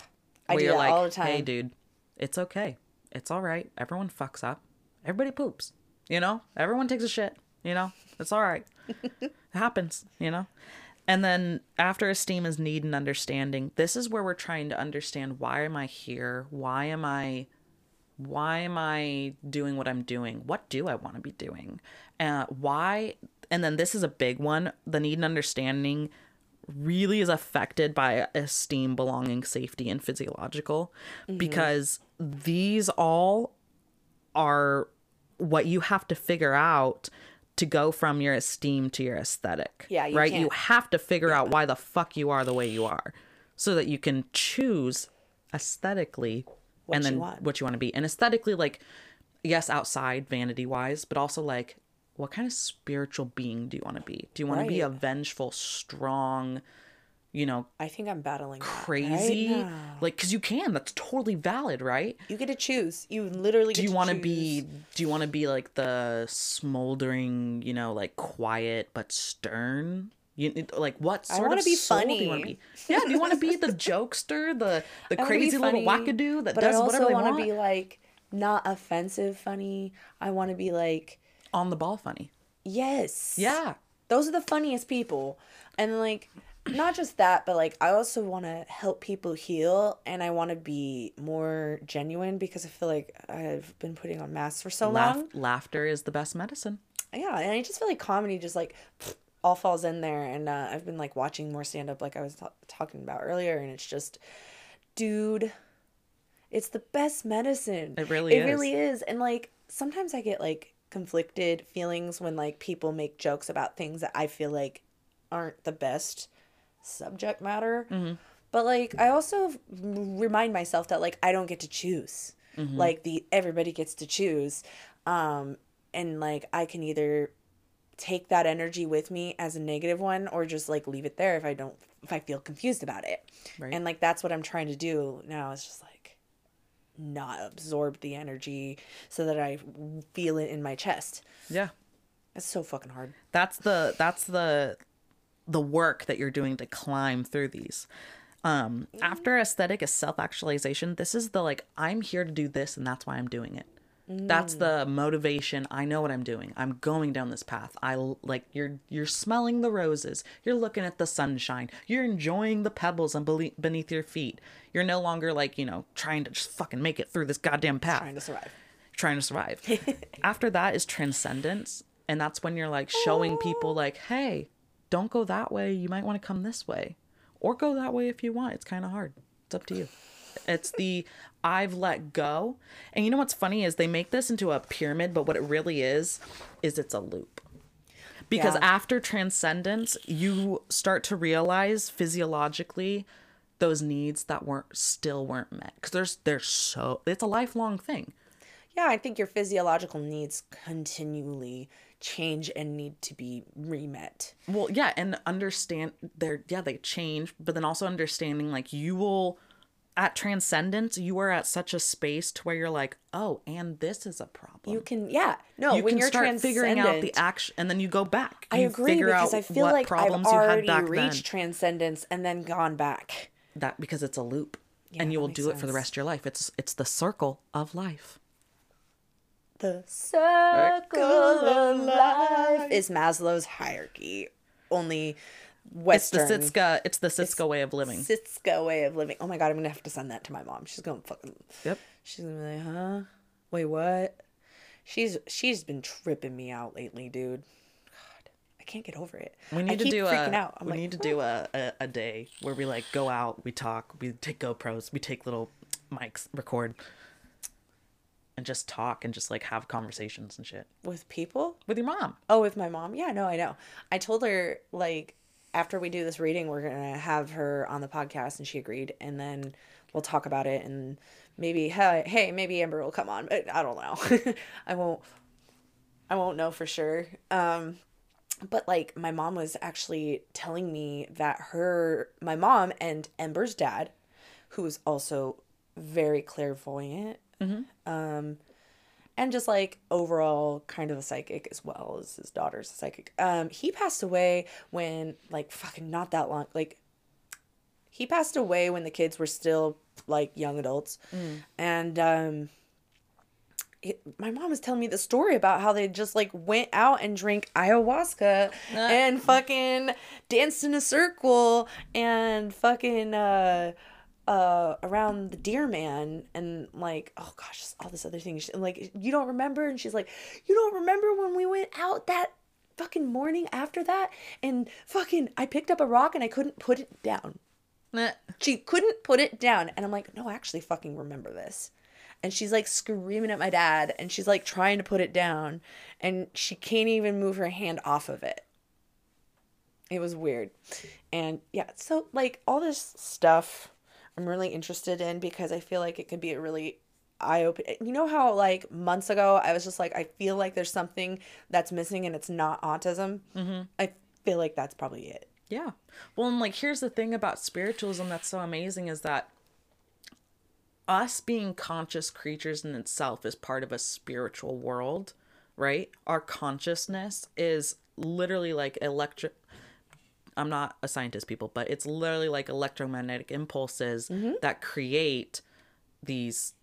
I where do that like, all the time. Hey, dude, it's okay. It's all right. Everyone fucks up. Everybody poops. You know, everyone takes a shit. You know, it's all right. It happens. You know. And then after esteem is need and understanding. This is where we're trying to understand why am I here? Why am I, why am I doing what I'm doing? What do I want to be doing? Uh, why? And then this is a big one. The need and understanding really is affected by esteem, belonging, safety, and physiological mm-hmm. because these all are what you have to figure out to go from your esteem to your aesthetic. Yeah, you right? Can't. You have to figure yeah. out why the fuck you are the way you are so that you can choose aesthetically what and then want. what you want to be. And aesthetically, like, yes, outside vanity wise, but also like, what kind of spiritual being do you want to be? Do you want right. to be a vengeful, strong, you know, I think I'm battling crazy, that right now. Like, cause you can, that's totally valid, right? You get to choose. You literally get to choose. Do you want to be, do you want to be like the smoldering, you know, like quiet, but stern You like what sort I wanna of be soul funny. do you want to be? Yeah, do you want to be the jokester, the the I crazy funny, little wackadoo that does whatever they want? I also want to be like not offensive funny. I want to be like on the ball funny. Yes. Yeah. Those are the funniest people, and like not just that, but like I also want to help people heal, and I want to be more genuine because I feel like I've been putting on masks for so Laugh- long. Laughter is the best medicine. Yeah, and I just feel like comedy just like. all falls in there, and uh, I've been like watching more stand-up like I was t- talking about earlier, and it's just, dude, it's the best medicine. It really it is. It really is. And like sometimes I get like conflicted feelings when like people make jokes about things that I feel like aren't the best subject matter, mm-hmm. but like I also remind myself that like I don't get to choose, mm-hmm. like the everybody gets to choose, um and like I can either take that energy with me as a negative one or just like leave it there if I don't if I feel confused about it, right. And like that's what I'm trying to do now, is just like not absorb the energy so that I feel it in my chest. Yeah, that's so fucking hard. That's the that's the the work that you're doing to climb through these. Um mm-hmm. After aesthetic is self-actualization. This is the like I'm here to do this and that's why I'm doing it. That's the motivation. I know what I'm doing. I'm going down this path. I like you're you're smelling the roses. You're looking at the sunshine. You're enjoying the pebbles and be- beneath your feet. You're no longer like, you know, trying to just fucking make it through this goddamn path. Trying to survive. Trying to survive. After that is transcendence, and that's when you're like showing people like, "Hey, don't go that way. You might want to come this way." Or go that way if you want. It's kind of hard. It's up to you. It's the I've let go. And you know what's funny is they make this into a pyramid, but what it really is is it's a loop. Because yeah. After transcendence, you start to realize physiologically those needs that weren't still weren't met. Because there's there's so it's a lifelong thing. Yeah, I think your physiological needs continually change and need to be remet. Well, yeah, and understand they're yeah, they change, but then also understanding like you will at transcendence, you are at such a space to where you're like, oh, and this is a problem. You can, yeah. No, you when can you're start figuring out the action, and then you go back. I agree, because I feel like I've already reached then. transcendence and then gone back. That because it's a loop, yeah, and you will do sense. it for the rest of your life. It's it's the circle of life. The circle of life is Maslow's hierarchy, only Western. It's the Siksika. It's the Siksika way of living. Siksika way of living. Oh my god, I'm gonna have to send that to my mom. She's gonna fucking. Yep. She's gonna be like, huh? Wait, what? She's she's been tripping me out lately, dude. God, I can't get over it. We need I to keep do freaking a. Out. I'm we like, need to what? do a, a a day where we like go out, we talk, we take GoPros, we take little mics, record, and just talk and just like have conversations and shit with people. With your mom? Oh, with my mom? Yeah, no, I know. I told her like, after we do this reading, we're going to have her on the podcast, and she agreed, and then we'll talk about it, and maybe, hey, hey maybe Amber will come on, but I don't know. I won't, I won't know for sure. Um, but like my mom was actually telling me that her, my mom and Ember's dad, who is also very clairvoyant, mm-hmm. um, and just like overall kind of a psychic as well as his daughter's a psychic. Um, he passed away when like fucking not that long. Like he passed away when the kids were still like young adults. Mm. And um, it, my mom was telling me the story about how they just like went out and drank ayahuasca uh. and fucking danced in a circle and fucking... Uh, uh around the deer man and like, oh gosh, all this other thing, and like, you don't remember? And she's like, you don't remember when we went out that fucking morning after that, and fucking I picked up a rock and I couldn't put it down. She couldn't put it down. And I'm like, no, I actually fucking remember this. And she's like screaming at my dad, and she's like trying to put it down, and she can't even move her hand off of it. It was weird. And yeah, so like all this stuff I'm really interested in, because I feel like it could be a really eye-opening. You know how like months ago I was just like, I feel like there's something that's missing and it's not autism. Mm-hmm. I feel like that's probably it. Yeah. Well, and like here's the thing about spiritualism that's so amazing, is that us being conscious creatures in itself is part of a spiritual world, right? Our consciousness is literally like electric. I'm not a scientist, people, but it's literally like electromagnetic impulses mm-hmm. that create these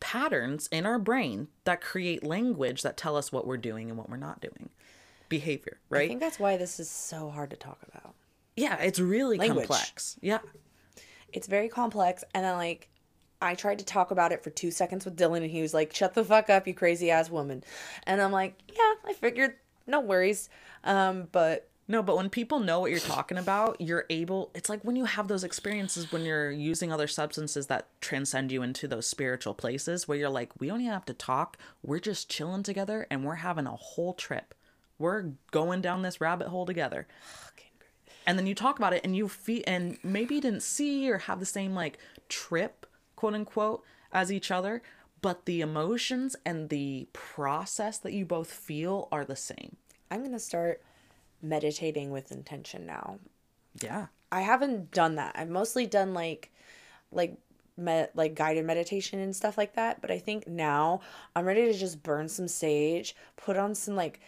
patterns in our brain that create language that tell us what we're doing and what we're not doing. Behavior, right? I think that's why this is so hard to talk about. Yeah, it's really language. complex. Yeah. It's very complex. And then, like, I tried to talk about it for two seconds with Dylan, and he was like, shut the fuck up, you crazy ass woman. And I'm like, yeah, I figured, no worries. Um, but... No, but when people know what you're talking about, you're able... It's like when you have those experiences when you're using other substances that transcend you into those spiritual places where you're like, we don't even have to talk. We're just chilling together, and we're having a whole trip. We're going down this rabbit hole together. And then you talk about it, and you feel, and maybe you didn't see or have the same, like, trip, quote unquote, as each other, but the emotions and the process that you both feel are the same. I'm going to start meditating with intention now. Yeah. I haven't done that. I've mostly done, like, like, med- like guided meditation and stuff like that. But I think now I'm ready to just burn some sage, put on some, like,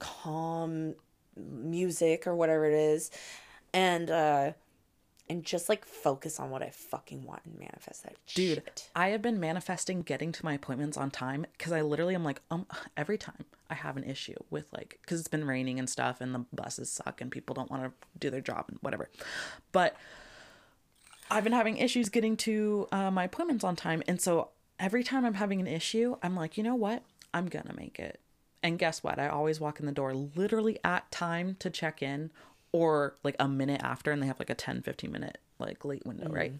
calm music or whatever it is, and uh and just, like, focus on what I fucking want and manifest that dude shit. I have been manifesting getting to my appointments on time because I literally am like, um every time I have an issue with, like, because it's been raining and stuff and the buses suck and people don't want to do their job and whatever, but I've been having issues getting to uh, my appointments on time. And so every time I'm having an issue, I'm like, you know what, I'm gonna make it. And guess what? I always walk in the door literally at time to check in, or like a minute after, and they have like a ten, fifteen minute like late window, mm-hmm. right?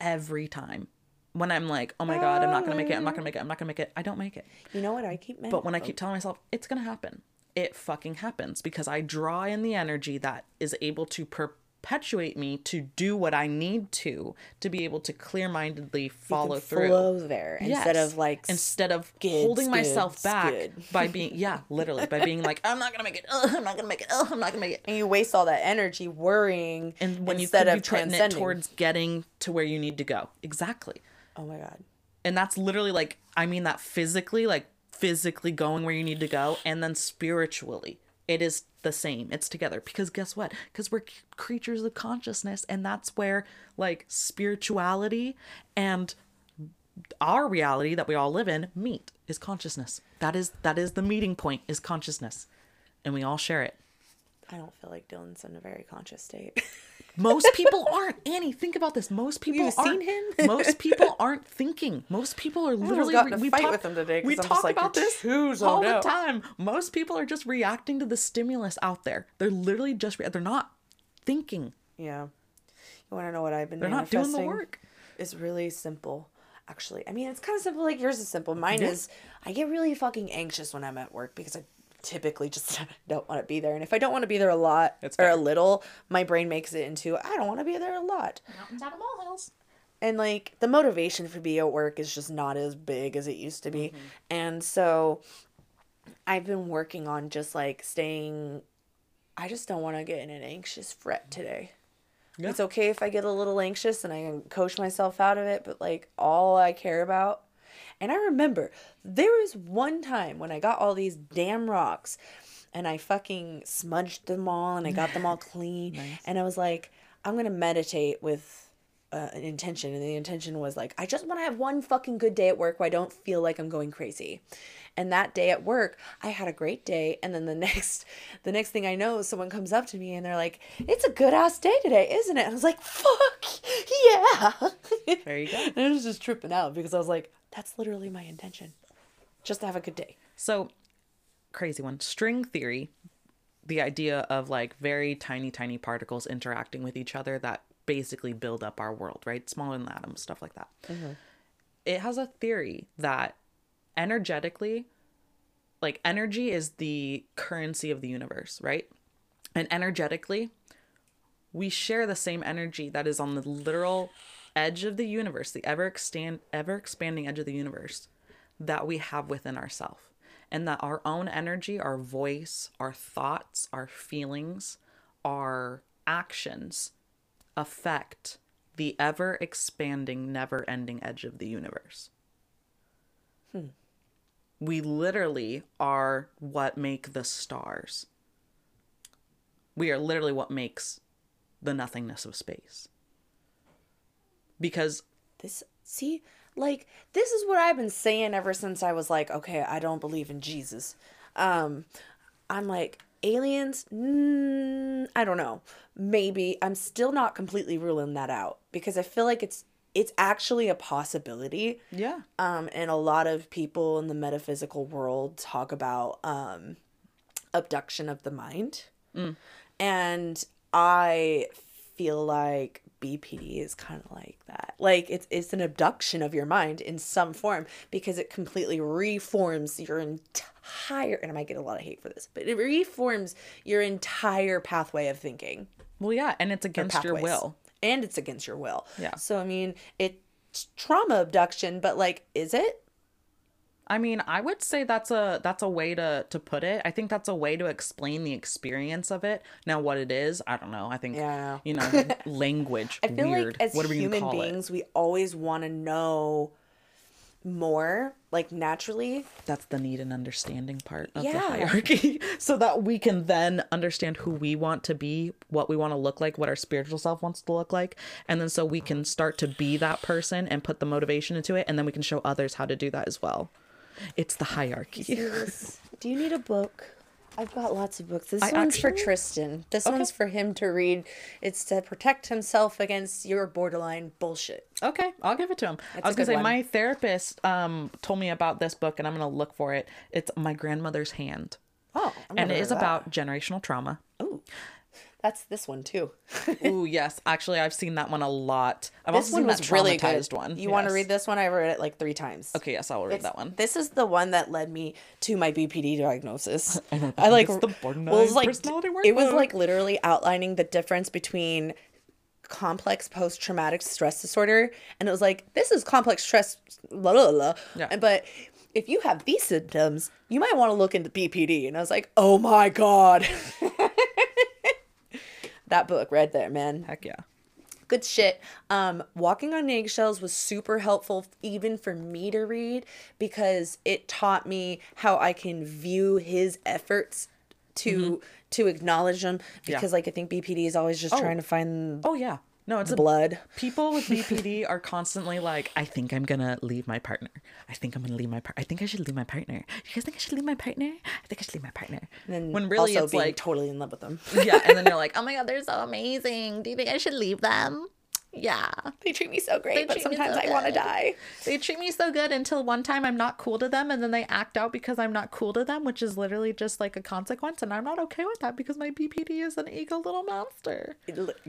Every time when I'm like, oh my God, I'm not going to make it. I'm not going to make it. I'm not going to make it. I don't make it. You know what I keep? But when I keep telling myself it's going to happen, it fucking happens, because I draw in the energy that is able to perpetuate me to do what I need to, to be able to clear-mindedly follow through. Flow there yes. instead of like instead of skids, holding skids, myself back skids. by being yeah literally by being like, I'm not gonna make it, Ugh, I'm not gonna make it, Ugh, I'm not gonna make it. And you waste all that energy worrying, and when instead you, you turn it towards getting to where you need to go. Exactly. Oh my God. And that's literally, like, I mean that physically, like physically going where you need to go, and then spiritually. It is the same. It's together. Because guess what? Because we're creatures of consciousness. And that's where, like, spirituality and our reality that we all live in meet, is consciousness. That is that is the meeting point, is consciousness. And we all share it. I don't feel like Dylan's in a very conscious state. Most people aren't. Annie, think about this. Most people You've aren't. Seen him? Most people aren't thinking. Most people are literally. I got in a we fight talk, with him today. We I'm talk just like, about this all the out. time. Most people are just reacting to the stimulus out there. They're literally just. Re- they're not thinking. Yeah. You want to know what I've been? They're not doing the work. It's really simple. Actually, I mean, it's kind of simple. Like, yours is simple. Mine yeah. is. I get really fucking anxious when I'm at work because I. typically just don't want to be there, and if I don't want to be there a lot That's or fair. a little, my brain makes it into I don't want to be there a lot. Mountains out of molehills. And, like, the motivation for being at work is just not as big as it used to be, mm-hmm. and so I've been working on just, like, staying. I just don't want to get in an anxious fret today. Yeah. It's okay if I get a little anxious, and I can coach myself out of it, but, like, all I care about. And I remember there was one time when I got all these damn rocks and I fucking smudged them all and I got them all clean. Nice. And I was like, I'm going to meditate with uh, an intention. And the intention was, like, I just want to have one fucking good day at work where I don't feel like I'm going crazy. And that day at work, I had a great day. And then the next, the next thing I know, someone comes up to me and they're like, it's a good ass day today, isn't it? I was like, fuck yeah. There you go. And I was just tripping out because I was like, that's literally my intention. Just to have a good day. So, crazy one. String theory, the idea of, like, very tiny, tiny particles interacting with each other that basically build up our world, right? Smaller than atoms, stuff like that. Mm-hmm. It has a theory that energetically, like, energy is the currency of the universe, right? And energetically, we share the same energy that is on the literal edge of the universe, the ever extend, ever expanding edge of the universe that we have within ourselves, and that our own energy, our voice, our thoughts, our feelings, our actions affect the ever expanding, never ending edge of the universe. Hmm. We literally are what make the stars. We are literally what makes the nothingness of space. Because this, see, like, this is what I've been saying ever since I was like, okay, I don't believe in Jesus. Um, I'm like, aliens, mm, I don't know. Maybe. I'm still not completely ruling that out because I feel like it's it's actually a possibility. Yeah. Um, and a lot of people in the metaphysical world talk about um, abduction of the mind. Mm. And I feel like B P D is kind of like that. Like, it's it's an abduction of your mind in some form because it completely reforms your entire, and I might get a lot of hate for this, but it reforms your entire pathway of thinking. Well, yeah, and it's against your will. And it's against your will. Yeah. So, I mean, it's trauma abduction, but, like, is it? I mean, I would say that's a that's a way to, to put it. I think that's a way to explain the experience of it. Now, what it is, I don't know. I think, yeah. you know, language, I feel weird. Like as what are we human gonna call beings, it? We always want to know more, like naturally. That's the need and understanding part of yeah. the hierarchy so that we can then understand who we want to be, what we want to look like, what our spiritual self wants to look like. And then so we can start to be that person and put the motivation into it. And then we can show others how to do that as well. It's the hierarchy. Do you need a book? I've got lots of books. This I one's actually... for Tristan. This okay. one's for him to read. It's to protect himself against your borderline bullshit. Okay, I'll give it to him. That's I was going to say, one. my therapist um, told me about this book, and I'm going to look for it. It's My Grandmother's Hand. Oh, I'm And it is about generational trauma. Oh, that's this one, too. Ooh, yes. Actually, I've seen that one a lot. I've this also seen one was that traumatized really one. You yes. want to read this one? I read it like three times. Okay, yes, I will read it's, that one. This is the one that led me to my B P D diagnosis. I, know I like, the borderline well, it was like, personality workbook. It was like literally outlining the difference between complex post-traumatic stress disorder. And it was like, this is complex stress, la la la. Yeah. But if you have these symptoms, you might want to look into B P D. And I was like, oh my God. That book right there, man. Heck yeah. Good shit. Um, Walking on Eggshells was super helpful even for me to read because it taught me how I can view his efforts to mm-hmm. to acknowledge them because yeah. like I think B P D is always just oh. trying to find Oh yeah. No, it's the a, blood. People with B P D are constantly like, I think I'm going to leave my partner. I think I'm going to leave my partner. I think I should leave my partner. Do you guys think I should leave my partner? I think I should leave my partner. And then when really also it's being like totally in love with them. Yeah. And then you're like, oh my God, they're so amazing. Do you think I should leave them? Yeah. They treat me so great, but sometimes I want to die. They treat me so good until one time I'm not cool to them and then they act out because I'm not cool to them, which is literally just like a consequence. And I'm not okay with that because my B P D is an ego little monster.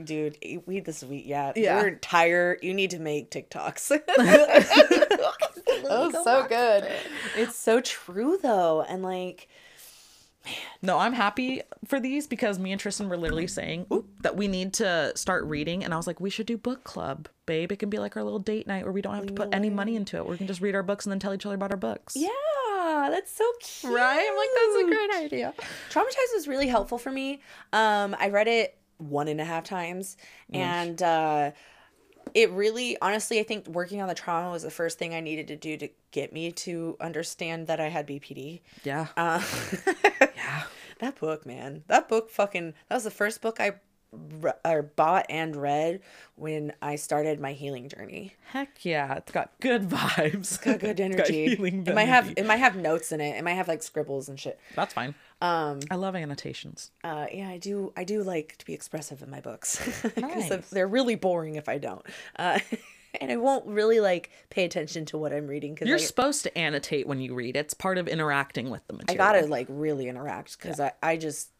Dude, we this week, yeah. yeah. Your entire, you need to make TikToks. That was so good. It's so true though. And like, man. No, I'm happy for these because me and Tristan were literally saying Oop. that we need to start reading. And I was like, we should do book club, babe. It can be like our little date night where we don't have to put any money into it. We can just read our books and then tell each other about our books. Yeah, that's so cute. Right? I'm like, that's a great idea. Traumatized was really helpful for me. Um, I read it one and a half times. Mm. And uh, it really, honestly, I think working on the trauma was the first thing I needed to do to get me to understand that I had B P D. Yeah. Uh, That book, man. That book fucking... That was the first book I re- or bought and read when I started my healing journey. Heck yeah. It's got good vibes. It's got good energy. It's got healing it, might have, it might have notes in it. It might have, like, scribbles and shit. That's fine. Um, I love annotations. Uh, yeah, I do I do like to be expressive in my books. Because nice. They're really boring if I don't. Uh, and I won't really, like, pay attention to what I'm reading. Cause You're I, supposed to annotate when you read. It's part of interacting with the material. I gotta, like, really interact because yeah. I, I just,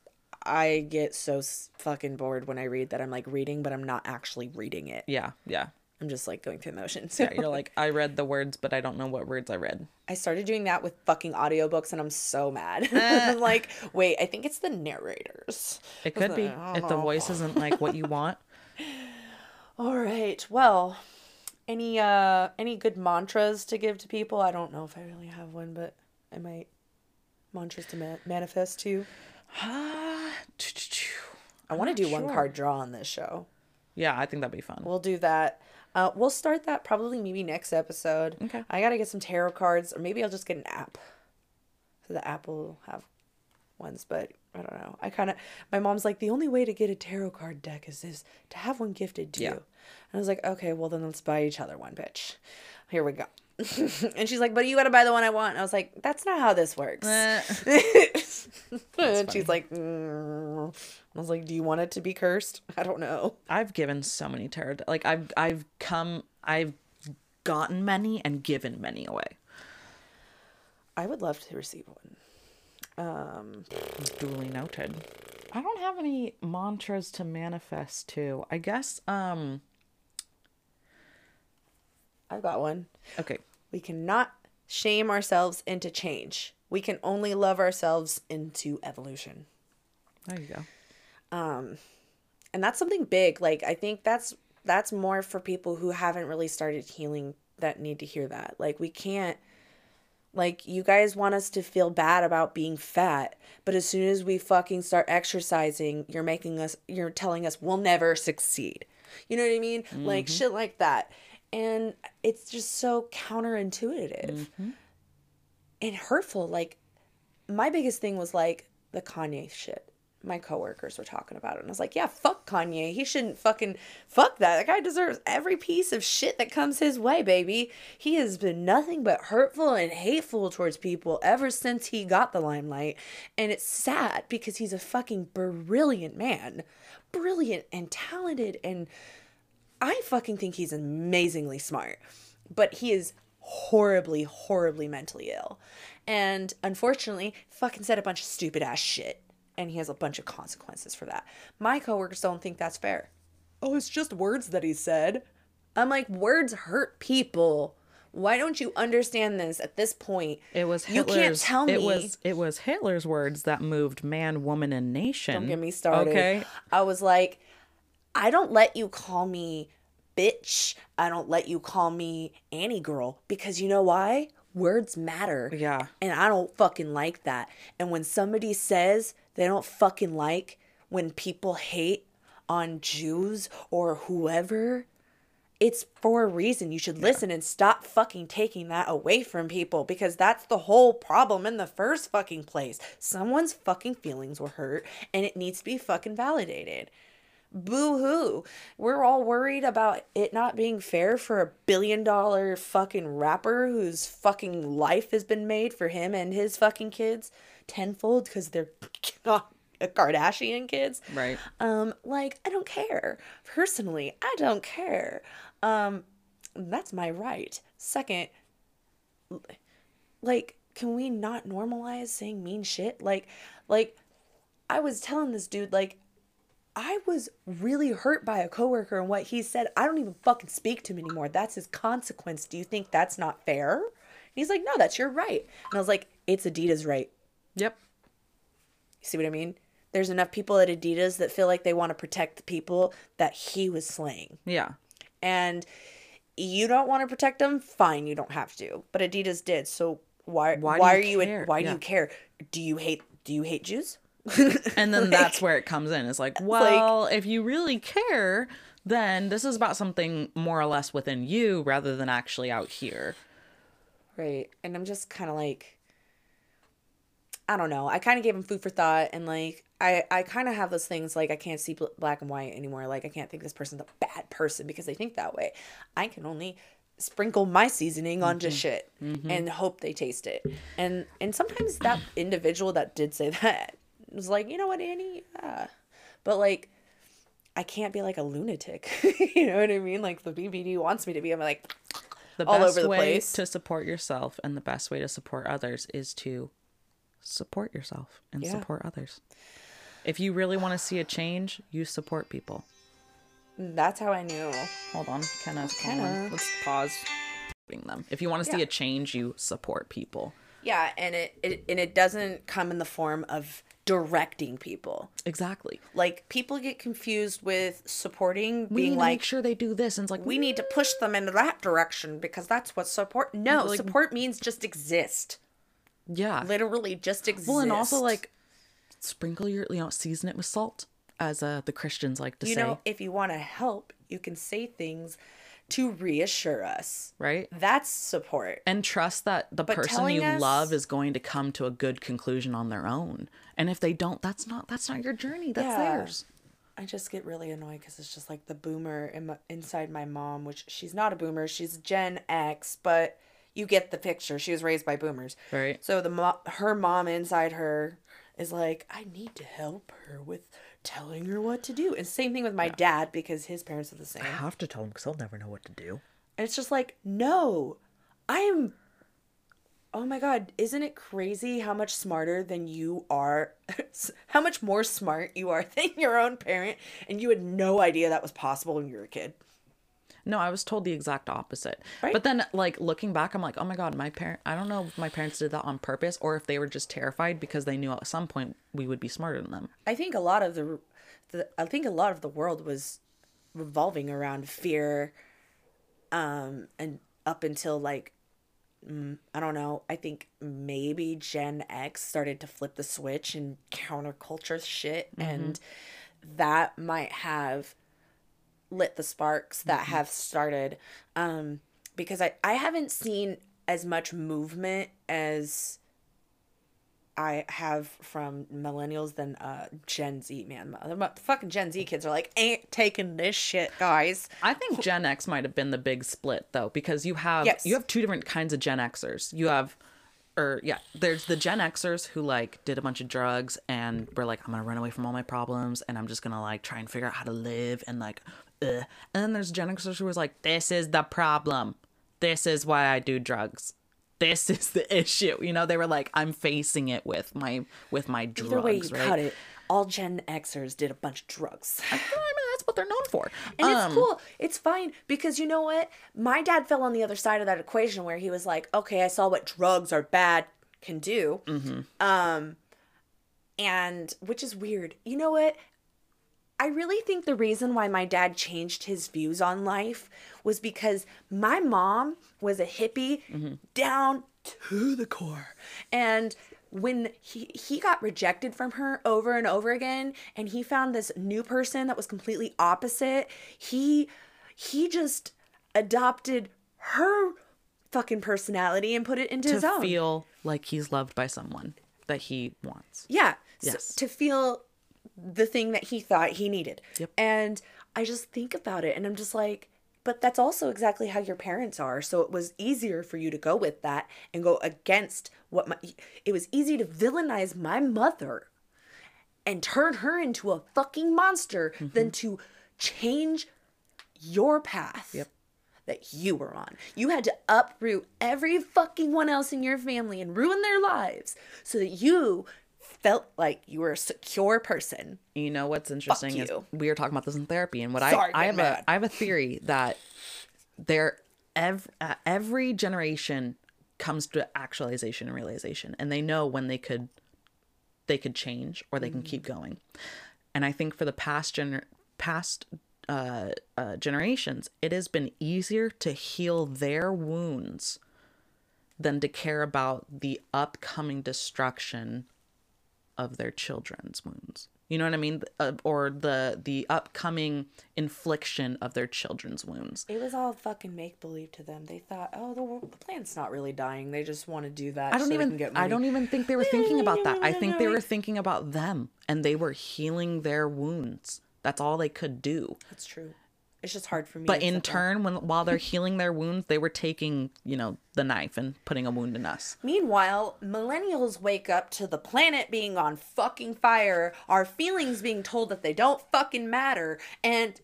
I get so fucking bored when I read that I'm, like, reading, but I'm not actually reading it. Yeah, yeah. I'm just, like, going through motions. So. Yeah, you're like, I read the words, but I don't know what words I read. I started doing that with fucking audiobooks, and I'm so mad. I'm like, wait, I think it's the narrators. It could be. If know. the voice isn't, like, what you want. All right, well... Any uh any good mantras to give to people? I don't know if I really have one, but I might. Mantras to ma- manifest to you. I want to do sure. one card draw on this show. Yeah, I think that'd be fun. We'll do that. Uh, we'll start that probably maybe next episode. Okay. I gotta get some tarot cards, or maybe I'll just get an app. So the app will have ones, but I don't know. I kind of, my mom's like, the only way to get a tarot card deck is this, to have one gifted to yeah. you. And I was like, okay, well then let's buy each other one, bitch. Here we go. And she's like, but you got to buy the one I want. And I was like, that's not how this works. Uh, and she's like, mm. I was like, do you want it to be cursed? I don't know. I've given so many tarot, like I've, I've come, I've gotten many and given many away. I would love to receive one. Um, duly noted. I don't have any mantras to manifest to. I guess, um, I've got one. Okay. We cannot shame ourselves into change. We can only love ourselves into evolution. There you go. Um, and that's something big. Like, I think that's, that's more for people who haven't really started healing that need to hear that. Like, we can't, like, you guys want us to feel bad about being fat, but as soon as we fucking start exercising, you're making us, you're telling us we'll never succeed. You know what I mean? Mm-hmm. Like, shit like that. And it's just so counterintuitive mm-hmm. and hurtful. Like, my biggest thing was, like, the Kanye shit. My coworkers were talking about it. And I was like, yeah, fuck Kanye. He shouldn't fucking, fuck that. That guy deserves every piece of shit that comes his way, baby. He has been nothing but hurtful and hateful towards people ever since he got the limelight. And it's sad because he's a fucking brilliant man. Brilliant and talented, and I fucking think he's amazingly smart, but he is horribly, horribly mentally ill. And unfortunately, fucking said a bunch of stupid ass shit. And he has a bunch of consequences for that. My coworkers don't think that's fair. Oh, it's just words that he said. I'm like, words hurt people. Why don't you understand this at this point? It was Hitler's, you can't tell me. It was, it was Hitler's words that moved man, woman, and nation. Don't get me started. Okay. I was like, I don't let you call me bitch. I don't let you call me Annie girl, because you know why? Words matter. Yeah. And I don't fucking like that. And when somebody says they don't fucking like when people hate on Jews or whoever, it's for a reason. You should yeah. listen and stop fucking taking that away from people, because that's the whole problem in the first fucking place. Someone's fucking feelings were hurt and it needs to be fucking validated. Boo-hoo. We're all worried about it not being fair for a billion dollar fucking rapper whose fucking life has been made for him and his fucking kids tenfold because they're not Kardashian kids. Right. Um, like, I don't care. Personally, I don't care. Um, that's my right. Second, like, can we not normalize saying mean shit? Like, like, I was telling this dude, like, I was really hurt by a coworker and what he said. I don't even fucking speak to him anymore. That's his consequence. Do you think that's not fair? And he's like, no, that's your right. And I was like, it's Adidas' right. Yep. You see what I mean? There's enough people at Adidas that feel like they want to protect the people that he was slaying. Yeah. And you don't want to protect them? Fine, you don't have to. But Adidas did. So why? Why, why do you are care? you? In, why yeah. do you care? Do you hate? Do you hate Jews? And then like, that's where it comes in. It's like, well, like, if you really care, then this is about something more or less within you rather than actually out here. Right. And I'm just kind of like, I don't know. I kind of gave him food for thought. And like, I, I kind of have those things like I can't see bl- black and white anymore. Like, I can't think this person's a bad person because they think that way. I can only sprinkle my seasoning mm-hmm. onto shit mm-hmm. and hope they taste it. And and sometimes that individual that did say that was like, you know what, Annie? Yeah. But like, I can't be like a lunatic. You know what I mean? Like, the B B D wants me to be. I'm like, the all over the place. The best way to support yourself and the best way to support others is to support yourself and yeah. support others. If you really want to see a change, you support people. That's how I knew. Hold on. Kenna's calling. Let's pause. Them. If you want to yeah. see a change, you support people. Yeah, and it, it and it doesn't come in the form of directing people. Exactly. Like, people get confused with supporting being we need like to make sure they do this, and it's like we need to push them into that direction because that's what support no like, support means just exist. Yeah. Literally just exist. Well, and also like sprinkle your you know season it with salt, as uh, the Christians like to you say. You know, if you want to help, you can say things to reassure us. Right. That's support. And trust that the but person you us... love is going to come to a good conclusion on their own. And if they don't, that's not that's not your journey. That's yeah. theirs. I just get really annoyed because it's just like the boomer in my, inside my mom, which she's not a boomer. She's Gen X, but you get the picture. She was raised by boomers. Right. So the mo- her mom inside her is like, I need to help her with telling her what to do. And same thing with my yeah. dad, because his parents are the same. I have to tell him because I'll never know what to do. And it's just like, no, I am... Oh my God, isn't it crazy how much smarter than you are, how much more smart you are than your own parent, and you had no idea that was possible when you were a kid? No, I was told the exact opposite. Right? But then, like, looking back, I'm like, oh my God, my parent, I don't know if my parents did that on purpose or if they were just terrified because they knew at some point we would be smarter than them. I think a lot of the, the I think a lot of the world was revolving around fear, um, and up until, like, I don't know. I think maybe Gen X started to flip the switch and counterculture shit. Mm-hmm. And that might have lit the sparks that mm-hmm. have started. Um, because I, I haven't seen as much movement as I have from millennials than uh, Gen Z, man. The fucking Gen Z kids are like, ain't taking this shit, guys. I think Gen X might have been the big split, though, because you have yes. you have two different kinds of Gen Xers. You have, or yeah, there's the Gen Xers who, like, did a bunch of drugs and were like, I'm going to run away from all my problems and I'm just going to, like, try and figure out how to live and, like, ugh. And then there's Gen Xers who was like, this is the problem. This is why I do drugs. This is the issue. You know, they were like, I'm facing it with my with my drugs. Either way you right? cut it, all Gen Xers did a bunch of drugs. I mean, that's what they're known for. And um, it's cool. It's fine. Because you know what? My dad fell on the other side of that equation where he was like, okay, I saw what drugs are bad can do. Mm-hmm. Um, and which is weird. You know what? I really think the reason why my dad changed his views on life was because my mom was a hippie mm-hmm. down to the core. And when he, he got rejected from her over and over again, and he found this new person that was completely opposite, he he just adopted her fucking personality and put it into his own. To feel like he's loved by someone that he wants. Yeah. Yes. So, to feel... the thing that he thought he needed. Yep. And I just think about it and I'm just like, but that's also exactly how your parents are. So it was easier for you to go with that and go against what my, it was easy to villainize my mother and turn her into a fucking monster mm-hmm. than to change your path yep. that you were on. You had to uproot every fucking one else in your family and ruin their lives so that you felt like you were a secure person. You know what's interesting is we were talking about this in therapy, and what Sorry, I I have mad. a I have a theory that there every, uh, every generation comes to actualization and realization, and they know when they could they could change or they mm-hmm. can keep going. And I think for the past gener- past uh, uh, generations, it has been easier to heal their wounds than to care about the upcoming destruction of their children's wounds. You know what I mean? Uh, or the the upcoming infliction of their children's wounds. It was all fucking make-believe to them. They thought, oh, the, world, the planet's not really dying. They just want to do that. I don't so even. They can get money. I don't even think they were thinking about that. I think they were thinking about them, and they were healing their wounds. That's all they could do. That's true. It's just hard for me. But in turn, that. when while they're healing their wounds, they were taking, you know, the knife and putting a wound in us. Meanwhile, millennials wake up to the planet being on fucking fire, our feelings being told that they don't fucking matter, and,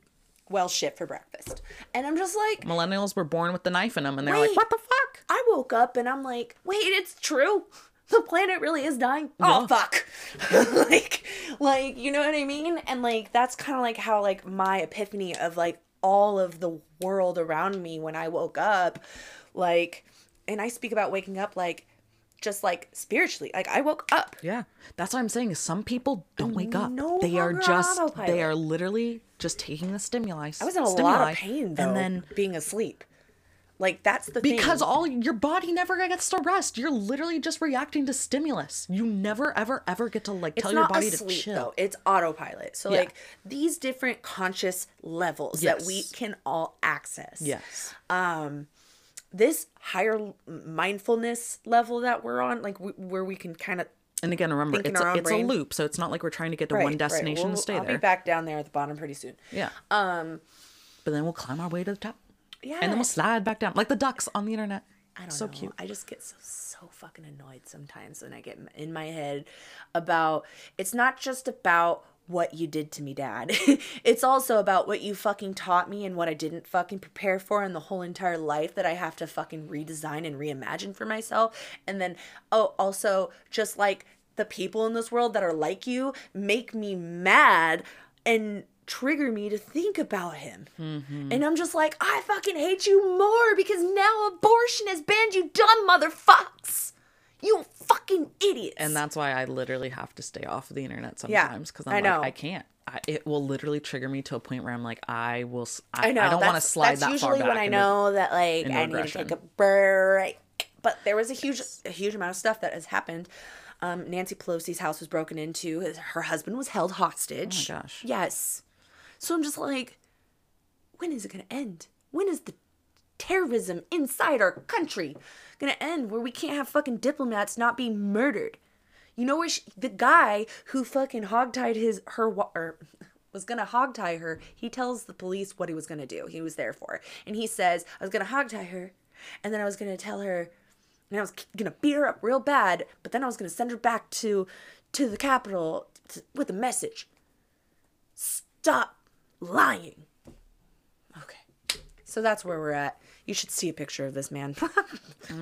well, shit for breakfast. And I'm just like... Millennials were born with the knife in them, and they're wait, like, what the fuck? I woke up, and I'm like, wait, it's true. The planet really is dying. No. Oh, fuck. like, like, you know what I mean? And, like, that's kind of, like, how, like, my epiphany of, like, all of the world around me when I woke up, like, and I speak about waking up, like, just like spiritually, like I woke up. Yeah. That's what I'm saying is some people don't wake up. No they are just, autopilot. They are literally just taking the stimuli. I was in a stimuli, lot of pain though, and then being asleep. Like, that's the thing. Because all your body never gets to rest. You're literally just reacting to stimulus. You never, ever, ever get to, like, tell your body to chill. It's not asleep, though. It's autopilot. So, yeah. like, these different conscious levels yes. that we can all access. Yes. Um, this higher mindfulness level that we're on, like, w- where we can kind of... And again, remember, it's, a, it's a loop. So it's not like we're trying to get to right, one destination right. we'll, and stay I'll there. I'll be back down there at the bottom pretty soon. Yeah. Um, but then we'll climb our way to the top. Yeah. And then we'll slide back down. Like the ducks on the internet. I don't so know. So cute. I just get so, so fucking annoyed sometimes when I get in my head about, it's not just about what you did to me, Dad. It's also about what you fucking taught me and what I didn't fucking prepare for and the whole entire life that I have to fucking redesign and reimagine for myself. And then, oh, also just like the people in this world that are like you make me mad and trigger me to think about him. Mm-hmm. And I'm just like, I fucking hate you more because now abortion has banned you dumb motherfucks. You fucking idiots. And that's why I literally have to stay off of the internet sometimes because yeah, I'm I like, I can't. I, it will literally trigger me to a point where I'm like, I will, I, I, know, I don't want to slide that far back. That's usually when I into, know that like I need aggression. to take a break. But there was a huge, yes. a huge amount of stuff that has happened. Um, Nancy Pelosi's house was broken into. His, her husband was held hostage. Oh my gosh. Yes. So I'm just like, when is it going to end? When is the terrorism inside our country gonna end where we can't have fucking diplomats not be murdered? You know where she, the guy who fucking hogtied his her or was gonna hogtie her, he tells the police what he was gonna do. He was there for her. And he says, I was gonna hogtie her and then I was gonna tell her and I was gonna beat her up real bad, but then I was gonna send her back to to the Capitol to, with a message. Stop lying. Okay. So that's where we're at. You should see a picture of this man. Oh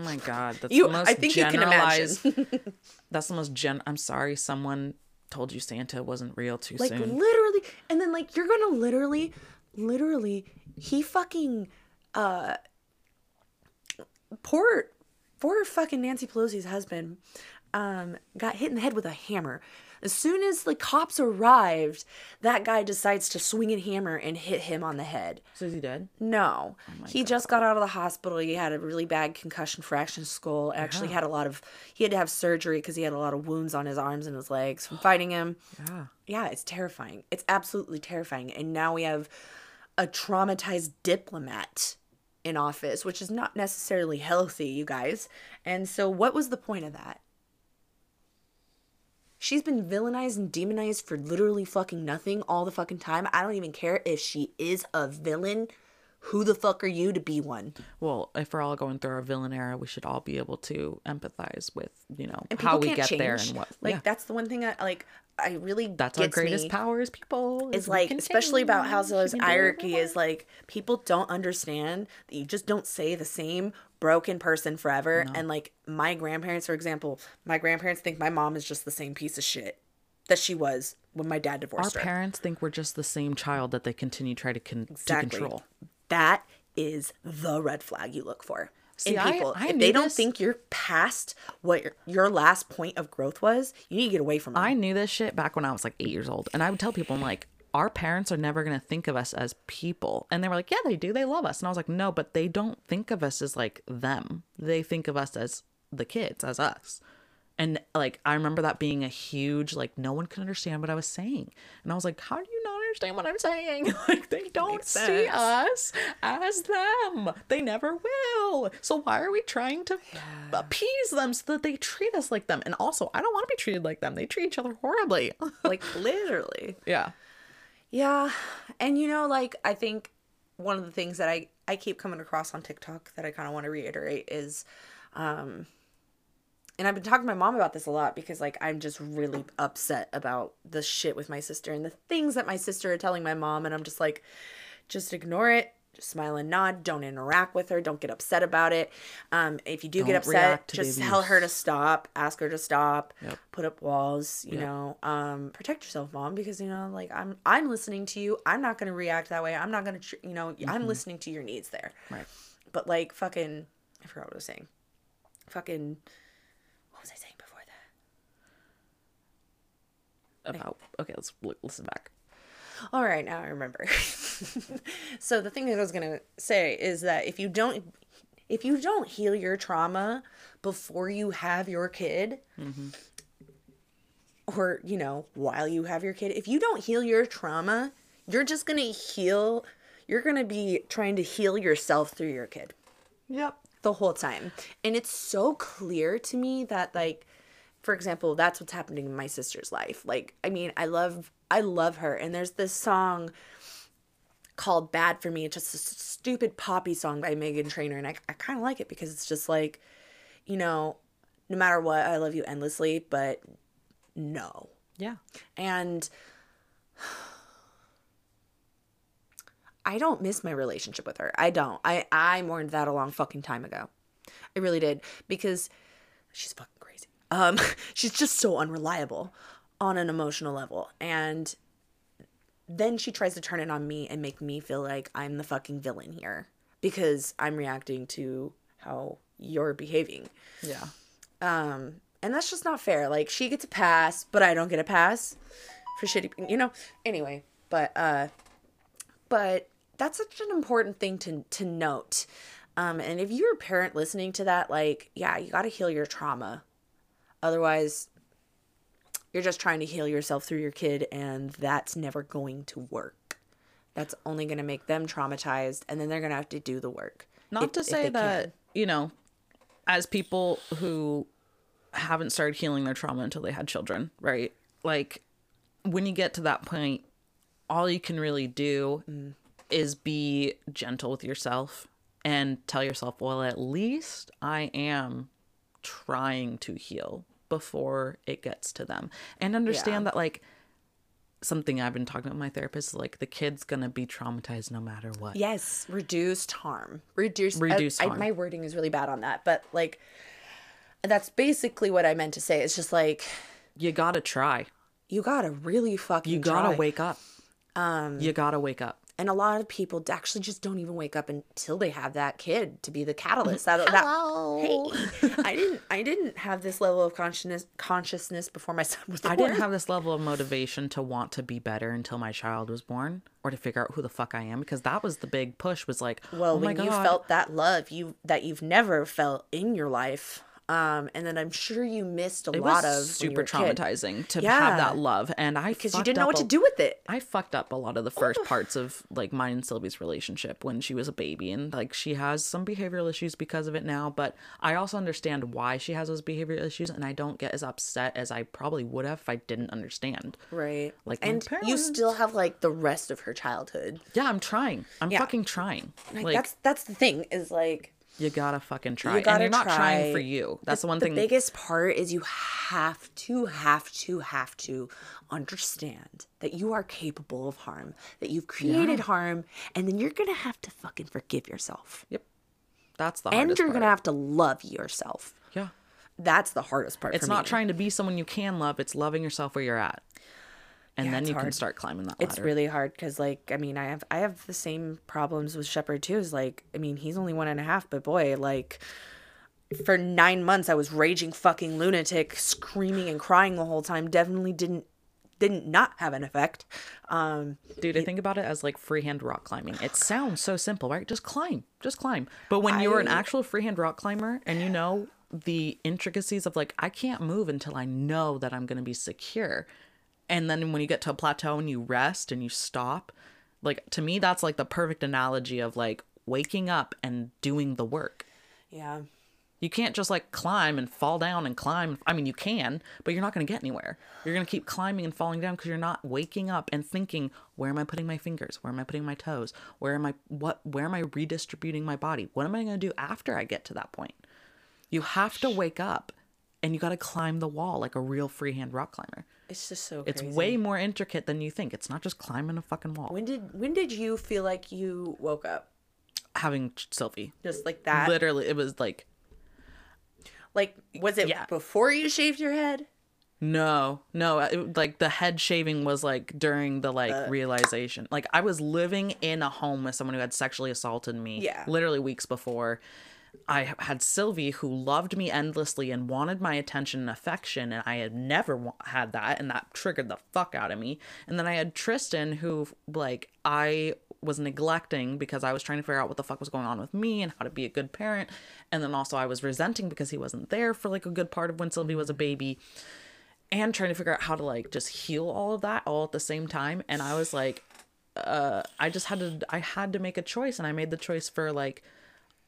my God. That's you, the most I think generalized. You can imagine. That's the most gen. I'm sorry someone told you Santa wasn't real too like, soon. Like literally. And then like, you're going to literally, literally, he fucking, uh, poor, poor fucking Nancy Pelosi's husband, um, got hit in the head with a hammer. As soon as the cops arrived, that guy decides to swing a hammer and hit him on the head. So is he dead? No. Oh he God. just got out of the hospital. He had a really bad concussion fractured skull. Actually yeah. had a lot of, he had to have surgery because he had a lot of wounds on his arms and his legs from fighting him. Yeah. Yeah, it's terrifying. It's absolutely terrifying. And now we have a traumatized diplomat in office, which is not necessarily healthy, you guys. And so what was the point of that? She's been villainized and demonized for literally fucking nothing all the fucking time. I don't even care if she is a villain. Who the fuck are you to be one? Well, if we're all going through our villain era, we should all be able to empathize with, you know, how we get change. there and what. Like, yeah. that's the one thing I, like, I really That's our greatest me. power as people. It's like, especially change. about Maslow's hierarchy is like, people don't understand that you just don't say the same broken person forever. No. And like my grandparents, for example, my grandparents think my mom is just the same piece of shit that she was when my dad divorced our her. Our parents think we're just the same child that they continue try to, con- exactly. to control. That is the red flag you look for See, in people. I, I if they don't this. think you're past what your, your last point of growth was, you need to get away from it. I knew this shit back when I was like eight years old. And I would tell people, I'm like, our parents are never going to think of us as people. And they were like, yeah, they do. They love us. And I was like, no, but they don't think of us as like them. They think of us as the kids, as us. And like, I remember that being a huge, like, no one could understand what I was saying. And I was like, how do you not understand what I'm saying? Like, they don't see us as them. They never will. So why are we trying to yeah. appease them so that they treat us like them? And also, I don't want to be treated like them. They treat each other horribly. Like, literally. Yeah. Yeah. And, you know, like, I think one of the things that I, I keep coming across on TikTok that I kind of want to reiterate is... um. And I've been talking to my mom about this a lot because, like, I'm just really upset about the shit with my sister and the things that my sister are telling my mom. And I'm just like, just ignore it. Just smile and nod. Don't interact with her. Don't get upset about it. Um, if you do don't get upset, just tell her to stop. Ask her to stop. Yep. Put up walls, you yep. know. Um, protect yourself, Mom, because, you know, like, I'm I'm listening to you. I'm not going to react that way. I'm not going to, you know, mm-hmm. I'm listening to your needs there. Right. But, like, fucking, I forgot what I was saying. Fucking... What was I saying before that? About, okay, let's listen back. All right, now I remember. So the thing that I was going to say is that if you don't if you don't heal your trauma before you have your kid, mm-hmm. or, you know, while you have your kid, if you don't heal your trauma, you're just going to heal, you're going to be trying to heal yourself through your kid. Yep. The whole time. And it's so clear to me that, like, for example, that's what's happening in my sister's life. Like, I mean, I love, I love her. And there's this song called Bad For Me. It's just a stupid poppy song by Megan Trainor. And I, I kind of like it because it's just like, you know, no matter what, I love you endlessly, but no. Yeah. And I don't miss my relationship with her. I don't. I, I mourned that a long fucking time ago. I really did. Because she's fucking crazy. Um, she's just so unreliable on an emotional level. And then she tries to turn it on me and make me feel like I'm the fucking villain here. Because I'm reacting to how you're behaving. Yeah. Um, and that's just not fair. Like, she gets a pass, but I don't get a pass. For shitty, you know? Anyway. But, uh, but... that's such an important thing to to note. Um, and if you're a parent listening to that, like, yeah, you got to heal your trauma. Otherwise, you're just trying to heal yourself through your kid, and that's never going to work. That's only going to make them traumatized, and then they're going to have to do the work. Not if, to say that, can. you know, as people who haven't started healing their trauma until they had children, right? Like, when you get to that point, all you can really do... Mm. is be gentle with yourself and tell yourself, well, at least I am trying to heal before it gets to them. And understand yeah. that, like, something I've been talking about with my therapist is, like, the kid's going to be traumatized no matter what. Yes. Reduced harm. Reduced, Reduced I, harm. I, my wording is really bad on that. But, like, that's basically what I meant to say. It's just, like... you got to try. You got to really fucking you gotta try. You got to wake up. Um, you got to wake up. And a lot of people actually just don't even wake up until they have that kid to be the catalyst. That, that, Hello. Hey, I didn't. I didn't have this level of consciousness consciousness before my son was born. I didn't have this level of motivation to want to be better until my child was born, or to figure out who the fuck I am, because that was the big push. Was like, well, oh my when God. you felt that love you that you've never felt in your life. Um, and then I'm sure you missed a it lot was of super traumatizing kid. to yeah. have that love, and I because you didn't know what a, to do with it. I fucked up a lot of the first oh. parts of, like, mine and Sylvie's relationship when she was a baby, and, like, she has some behavioral issues because of it now. But I also understand why she has those behavioral issues, and I don't get as upset as I probably would have if I didn't understand. Right. Like, and you still have, like, the rest of her childhood. Yeah, I'm trying. I'm yeah. fucking trying. Like, like that's that's the thing is like. You gotta fucking try. You gotta and you're not try. trying for you. That's the, the one thing. The biggest part is you have to, have to, have to understand that you are capable of harm, that you've created yeah. harm, and then you're gonna have to fucking forgive yourself. Yep. That's the hardest part. And you're part. gonna have to love yourself. Yeah. That's the hardest part. It's for not me. trying to be someone you can love, it's loving yourself where you're at. And yeah, then you hard. can start climbing that ladder. It's really hard because, like, I mean, I have I have the same problems with Shepard, too. Is like, I mean, he's only one and a half, but boy, like, for nine months I was raging fucking lunatic, screaming and crying the whole time. Definitely didn't didn't not have an effect. Um, Dude, I think about it as, like, freehand rock climbing. It sounds so simple, right? Just climb. Just climb. But when I, you're an actual freehand rock climber and you know the intricacies of, like, I can't move until I know that I'm going to be secure. And then when you get to a plateau and you rest and you stop, like, to me, that's, like, the perfect analogy of, like, waking up and doing the work. Yeah. You can't just, like, climb and fall down and climb. I mean, you can, but you're not going to get anywhere. You're going to keep climbing and falling down because you're not waking up and thinking, where am I putting my fingers? Where am I putting my toes? Where am I, what, where am I redistributing my body? What am I going to do after I get to that point? You have to wake up. And you got to climb the wall like a real freehand rock climber. It's just so crazy. It's way more intricate than you think. It's not just climbing a fucking wall. When did when did you feel like you woke up? Having Sylvie. Just like that? Literally. It was like... Like, was it yeah. before you shaved your head? No. No. It, like, the head shaving was, like, during the, like, uh, realization. Like, I was living in a home with someone who had sexually assaulted me. Yeah. Literally weeks before. I had Sylvie, who loved me endlessly and wanted my attention and affection, and I had never wa- had that, and that triggered the fuck out of me. And then I had Tristan, who, like, I was neglecting because I was trying to figure out what the fuck was going on with me and how to be a good parent. And then also I was resenting because he wasn't there for like a good part of when Sylvie was a baby, and trying to figure out how to like just heal all of that all at the same time. And I was like, uh, I just had to, I had to make a choice, and I made the choice for like,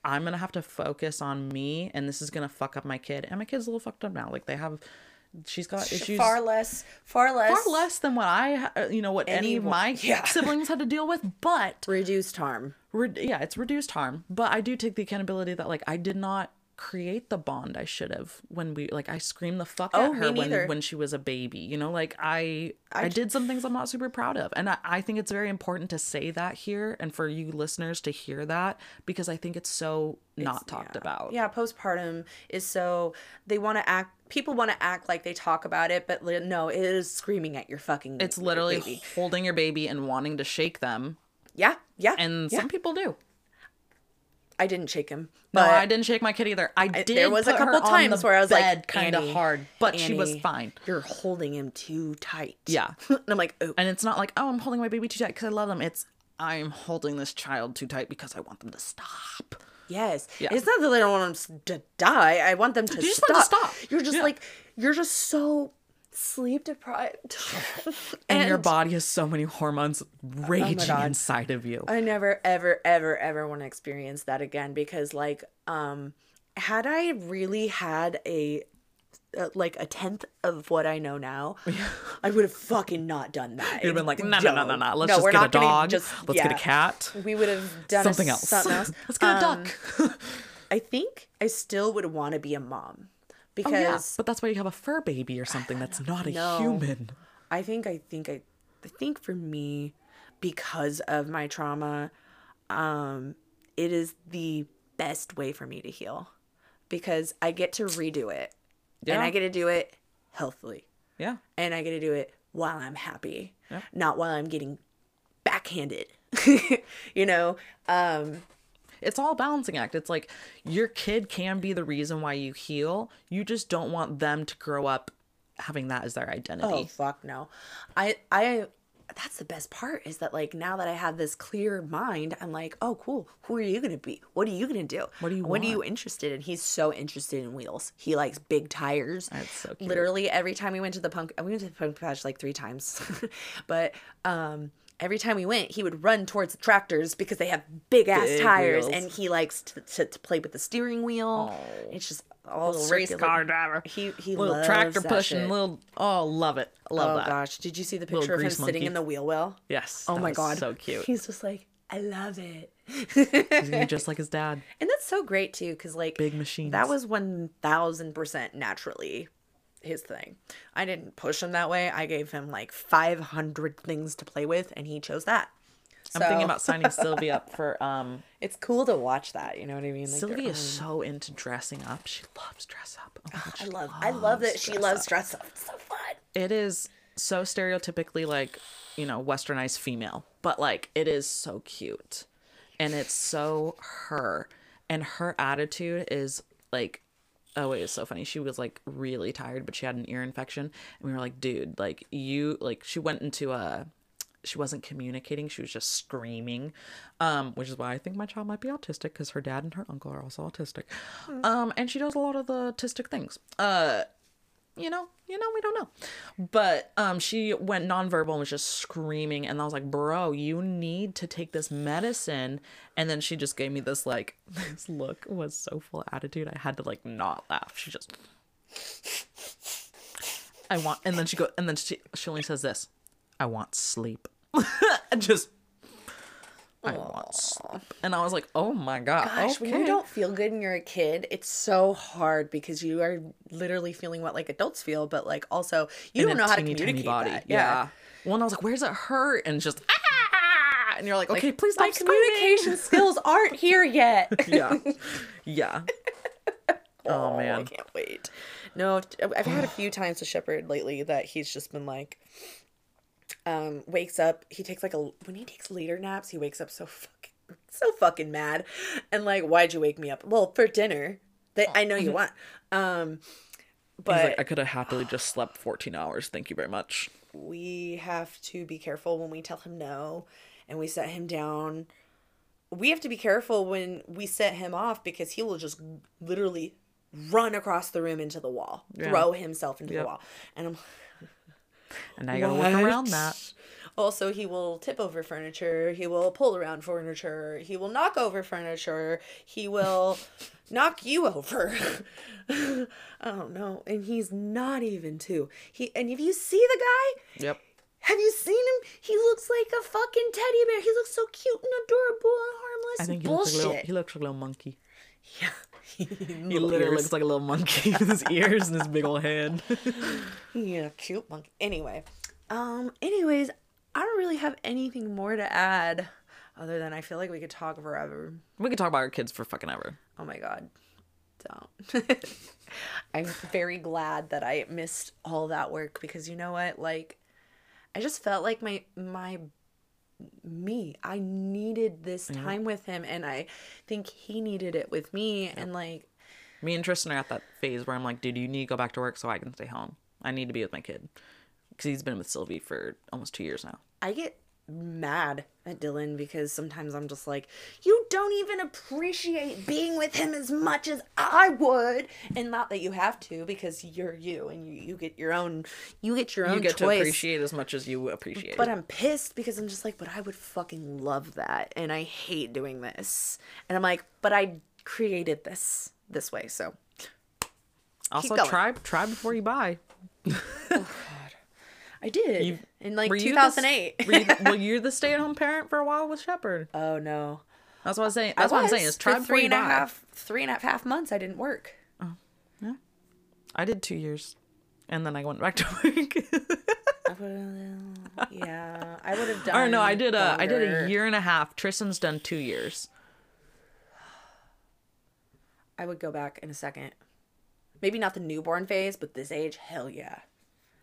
I'm going to have to focus on me, and this is going to fuck up my kid. And my kid's a little fucked up now. Like they have, she's got issues. Far less, far less. Far less than what I, you know, what any, any of my yeah. siblings had to deal with, but. Reduced harm. Re- yeah, it's reduced harm. But I do take the accountability that like, I did not create the bond I should have when we, like I screamed the fuck oh, at her when, when she was a baby, you know, like I, I, I did some things I'm not super proud of. And I, I think it's very important to say that here, and for you listeners to hear that, because I think it's so not it's, talked yeah. about. Yeah. Postpartum is so they want to act, people want to act like they talk about it, but li- no, it is screaming at your fucking It's literally baby. holding your baby and wanting to shake them. Yeah. Yeah. And yeah. some people do. I didn't shake him. But no, I didn't shake my kid either. I did. There was put a couple times where I was like, kind of hard, but Annie, she was fine. You're holding him too tight. Yeah, and I'm like, oh. And it's not like, oh, I'm holding my baby too tight because I love them. It's I'm holding this child too tight because I want them to stop. Yes. Yeah. It's not that I don't want them to die. I want them to you stop. Just want to stop. You're just yeah. like you're just so sleep deprived, and, and your body has so many hormones raging oh inside of you. I never ever ever ever want to experience that again, because like um had I really had a uh, like a tenth of what I know now, I would have fucking not done that. You'd have been like no no no no no. let's no, just get a dog, just, let's yeah. get a cat, we would have done something a, else something else let's get a um, duck. I think I still would want to be a mom. Because oh, yeah. But that's why you have a fur baby or something that's not a no. human. I think, I think, I, I think for me, because of my trauma, um, it is the best way for me to heal, because I get to redo it, yeah. and I get to do it healthily. Yeah, and I get to do it while I'm happy, yeah. not while I'm getting backhanded. You know. Um, It's all a balancing act. It's like your kid can be the reason why you heal. You just don't want them to grow up having that as their identity. Oh, fuck no. I, I, that's the best part, is that like now that I have this clear mind, I'm like, oh, cool. Who are you going to be? What are you going to do? What do you What want? Are you interested in? He's so interested in wheels. He likes big tires. That's so cute. Literally every time we went to the punk, we went to the punk patch like three times, but, um, every time we went, he would run towards the tractors because they have big-ass big tires, wheels. And he likes to, to, to play with the steering wheel. Oh, it's just all little race car driver. He he little loves tractor that pushing, shit. Little oh, love it, love oh, that. Oh gosh, did you see the picture little of him monkey. Sitting in the wheel well? Yes. Oh my god, so cute. He's just like, I love it. He's just like his dad. And that's so great too, because like big machines. That was one thousand percent naturally his thing. I didn't push him that way. I gave him like five hundred things to play with, and he chose that. So. I'm thinking about signing Sylvie up for um it's cool to watch that, you know what I mean? Like Sylvie is so into dressing up. She loves dress up. Oh God, I love I love that she loves dress up. It's so fun. It is so stereotypically like, you know, westernized female, but like it is so cute. And it's so her. And her attitude is like, oh, it was so funny. She was like really tired, but she had an ear infection, and we were like, dude, like you, like she went into a, she wasn't communicating. She was just screaming, um, which is why I think my child might be autistic, because her dad and her uncle are also autistic. Mm. Um, and she does a lot of the autistic things. Uh, you know, you know, we don't know, but, um, she went nonverbal and was just screaming. And I was like, bro, you need to take this medicine. And then she just gave me this, like, this look was so full of attitude. I had to like not laugh. She just, I want, and then she go, and then she, she only says this, I want sleep. Just, I want sleep. And I was like, oh my God. Gosh, okay. When you don't feel good and you're a kid, it's so hard, because you are literally feeling what like adults feel, but like also you in don't know teeny, how to communicate body. That. Yeah. Well, and I was like, where's it hurt? And just, ah! And you're like, okay, like, please stop. My communication skills aren't here yet. Yeah. Yeah. Oh, oh man. I can't wait. No, I've had a few times with Shepherd lately that he's just been like, um wakes up, he takes like a when he takes later naps, he wakes up so fucking so fucking mad, and like, why'd you wake me up? Well, for dinner that I know you want. Um but he's like, I could have happily just slept fourteen hours, thank you very much. We have to be careful when we tell him no, and we set him down. We have to be careful when we set him off because he will just literally run across the room into the wall, yeah. throw himself into yep. the wall. And I'm and now you gotta work around that. Also, he will tip over furniture. He will pull around furniture. He will knock over furniture. He will knock you over. I don't know. And he's not even two. He and if you see the guy, yep. have you seen him? He looks like a fucking teddy bear. He looks so cute and adorable and harmless. I think he Bullshit. Looks like a little, he looks like a little monkey. Yeah. He, he literally looks like a little monkey with his ears and his big old head. Yeah, cute monkey. Anyway. Um, anyways, I don't really have anything more to add other than I feel like we could talk forever. We could talk about our kids for fucking ever. Oh my God. Don't. I'm very glad that I missed all that work because you know what? Like, I just felt like my, my, me, I needed this time yeah. with him and I think he needed it with me. Yeah. And like, me and Tristan are at that phase where I'm like, dude, you need to go back to work so I can stay home. I need to be with my kid. Because he's been with Sylvie for almost two years now. I get mad at Dylan because sometimes I'm just like, you don't even appreciate being with him as much as I would. And not that you have to because you're you and you, you get your own you get your own You get choice. To appreciate as much as you appreciate. But I'm pissed because I'm just like, but I would fucking love that. And I hate doing this. And I'm like, but I created this this way. So also try, try before you buy. I did you, in like two thousand eight. You the, were you, were you the stay-at-home parent for a while with Shepherd? Oh no, that's what I'm saying. That's I what I'm saying. Is try for three and a half, three and a half months. I didn't work. Oh, yeah, I did two years, and then I went back to work. I uh, yeah, I would have done. Or no, I did a, I did a year and a half. Tristan's done two years. I would go back in a second. Maybe not the newborn phase, but this age, hell yeah.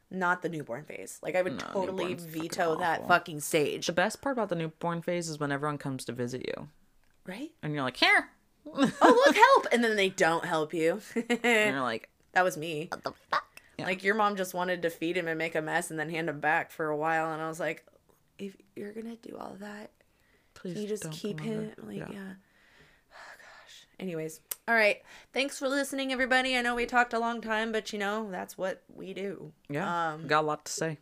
Not the newborn phase. Like, I would no, totally veto fucking that fucking stage. The best part about the newborn phase is when everyone comes to visit you. Right? And you're like, here. Oh, look, help. And then they don't help you. And you're like, that was me. What the fuck? Yeah. Like, your mom just wanted to feed him and make a mess and then hand him back for a while. And I was like, if you're going to do all that, please you just don't keep him. Like, yeah. yeah. Anyways, all right. Thanks for listening, everybody. I know we talked a long time, but you know, that's what we do. Yeah. Um, got a lot to say.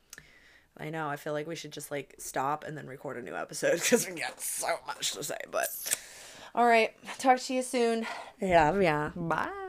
I know. I feel like we should just like stop and then record a new episode because we got so much to say. But all right. Talk to you soon. Yeah. Yeah. Bye.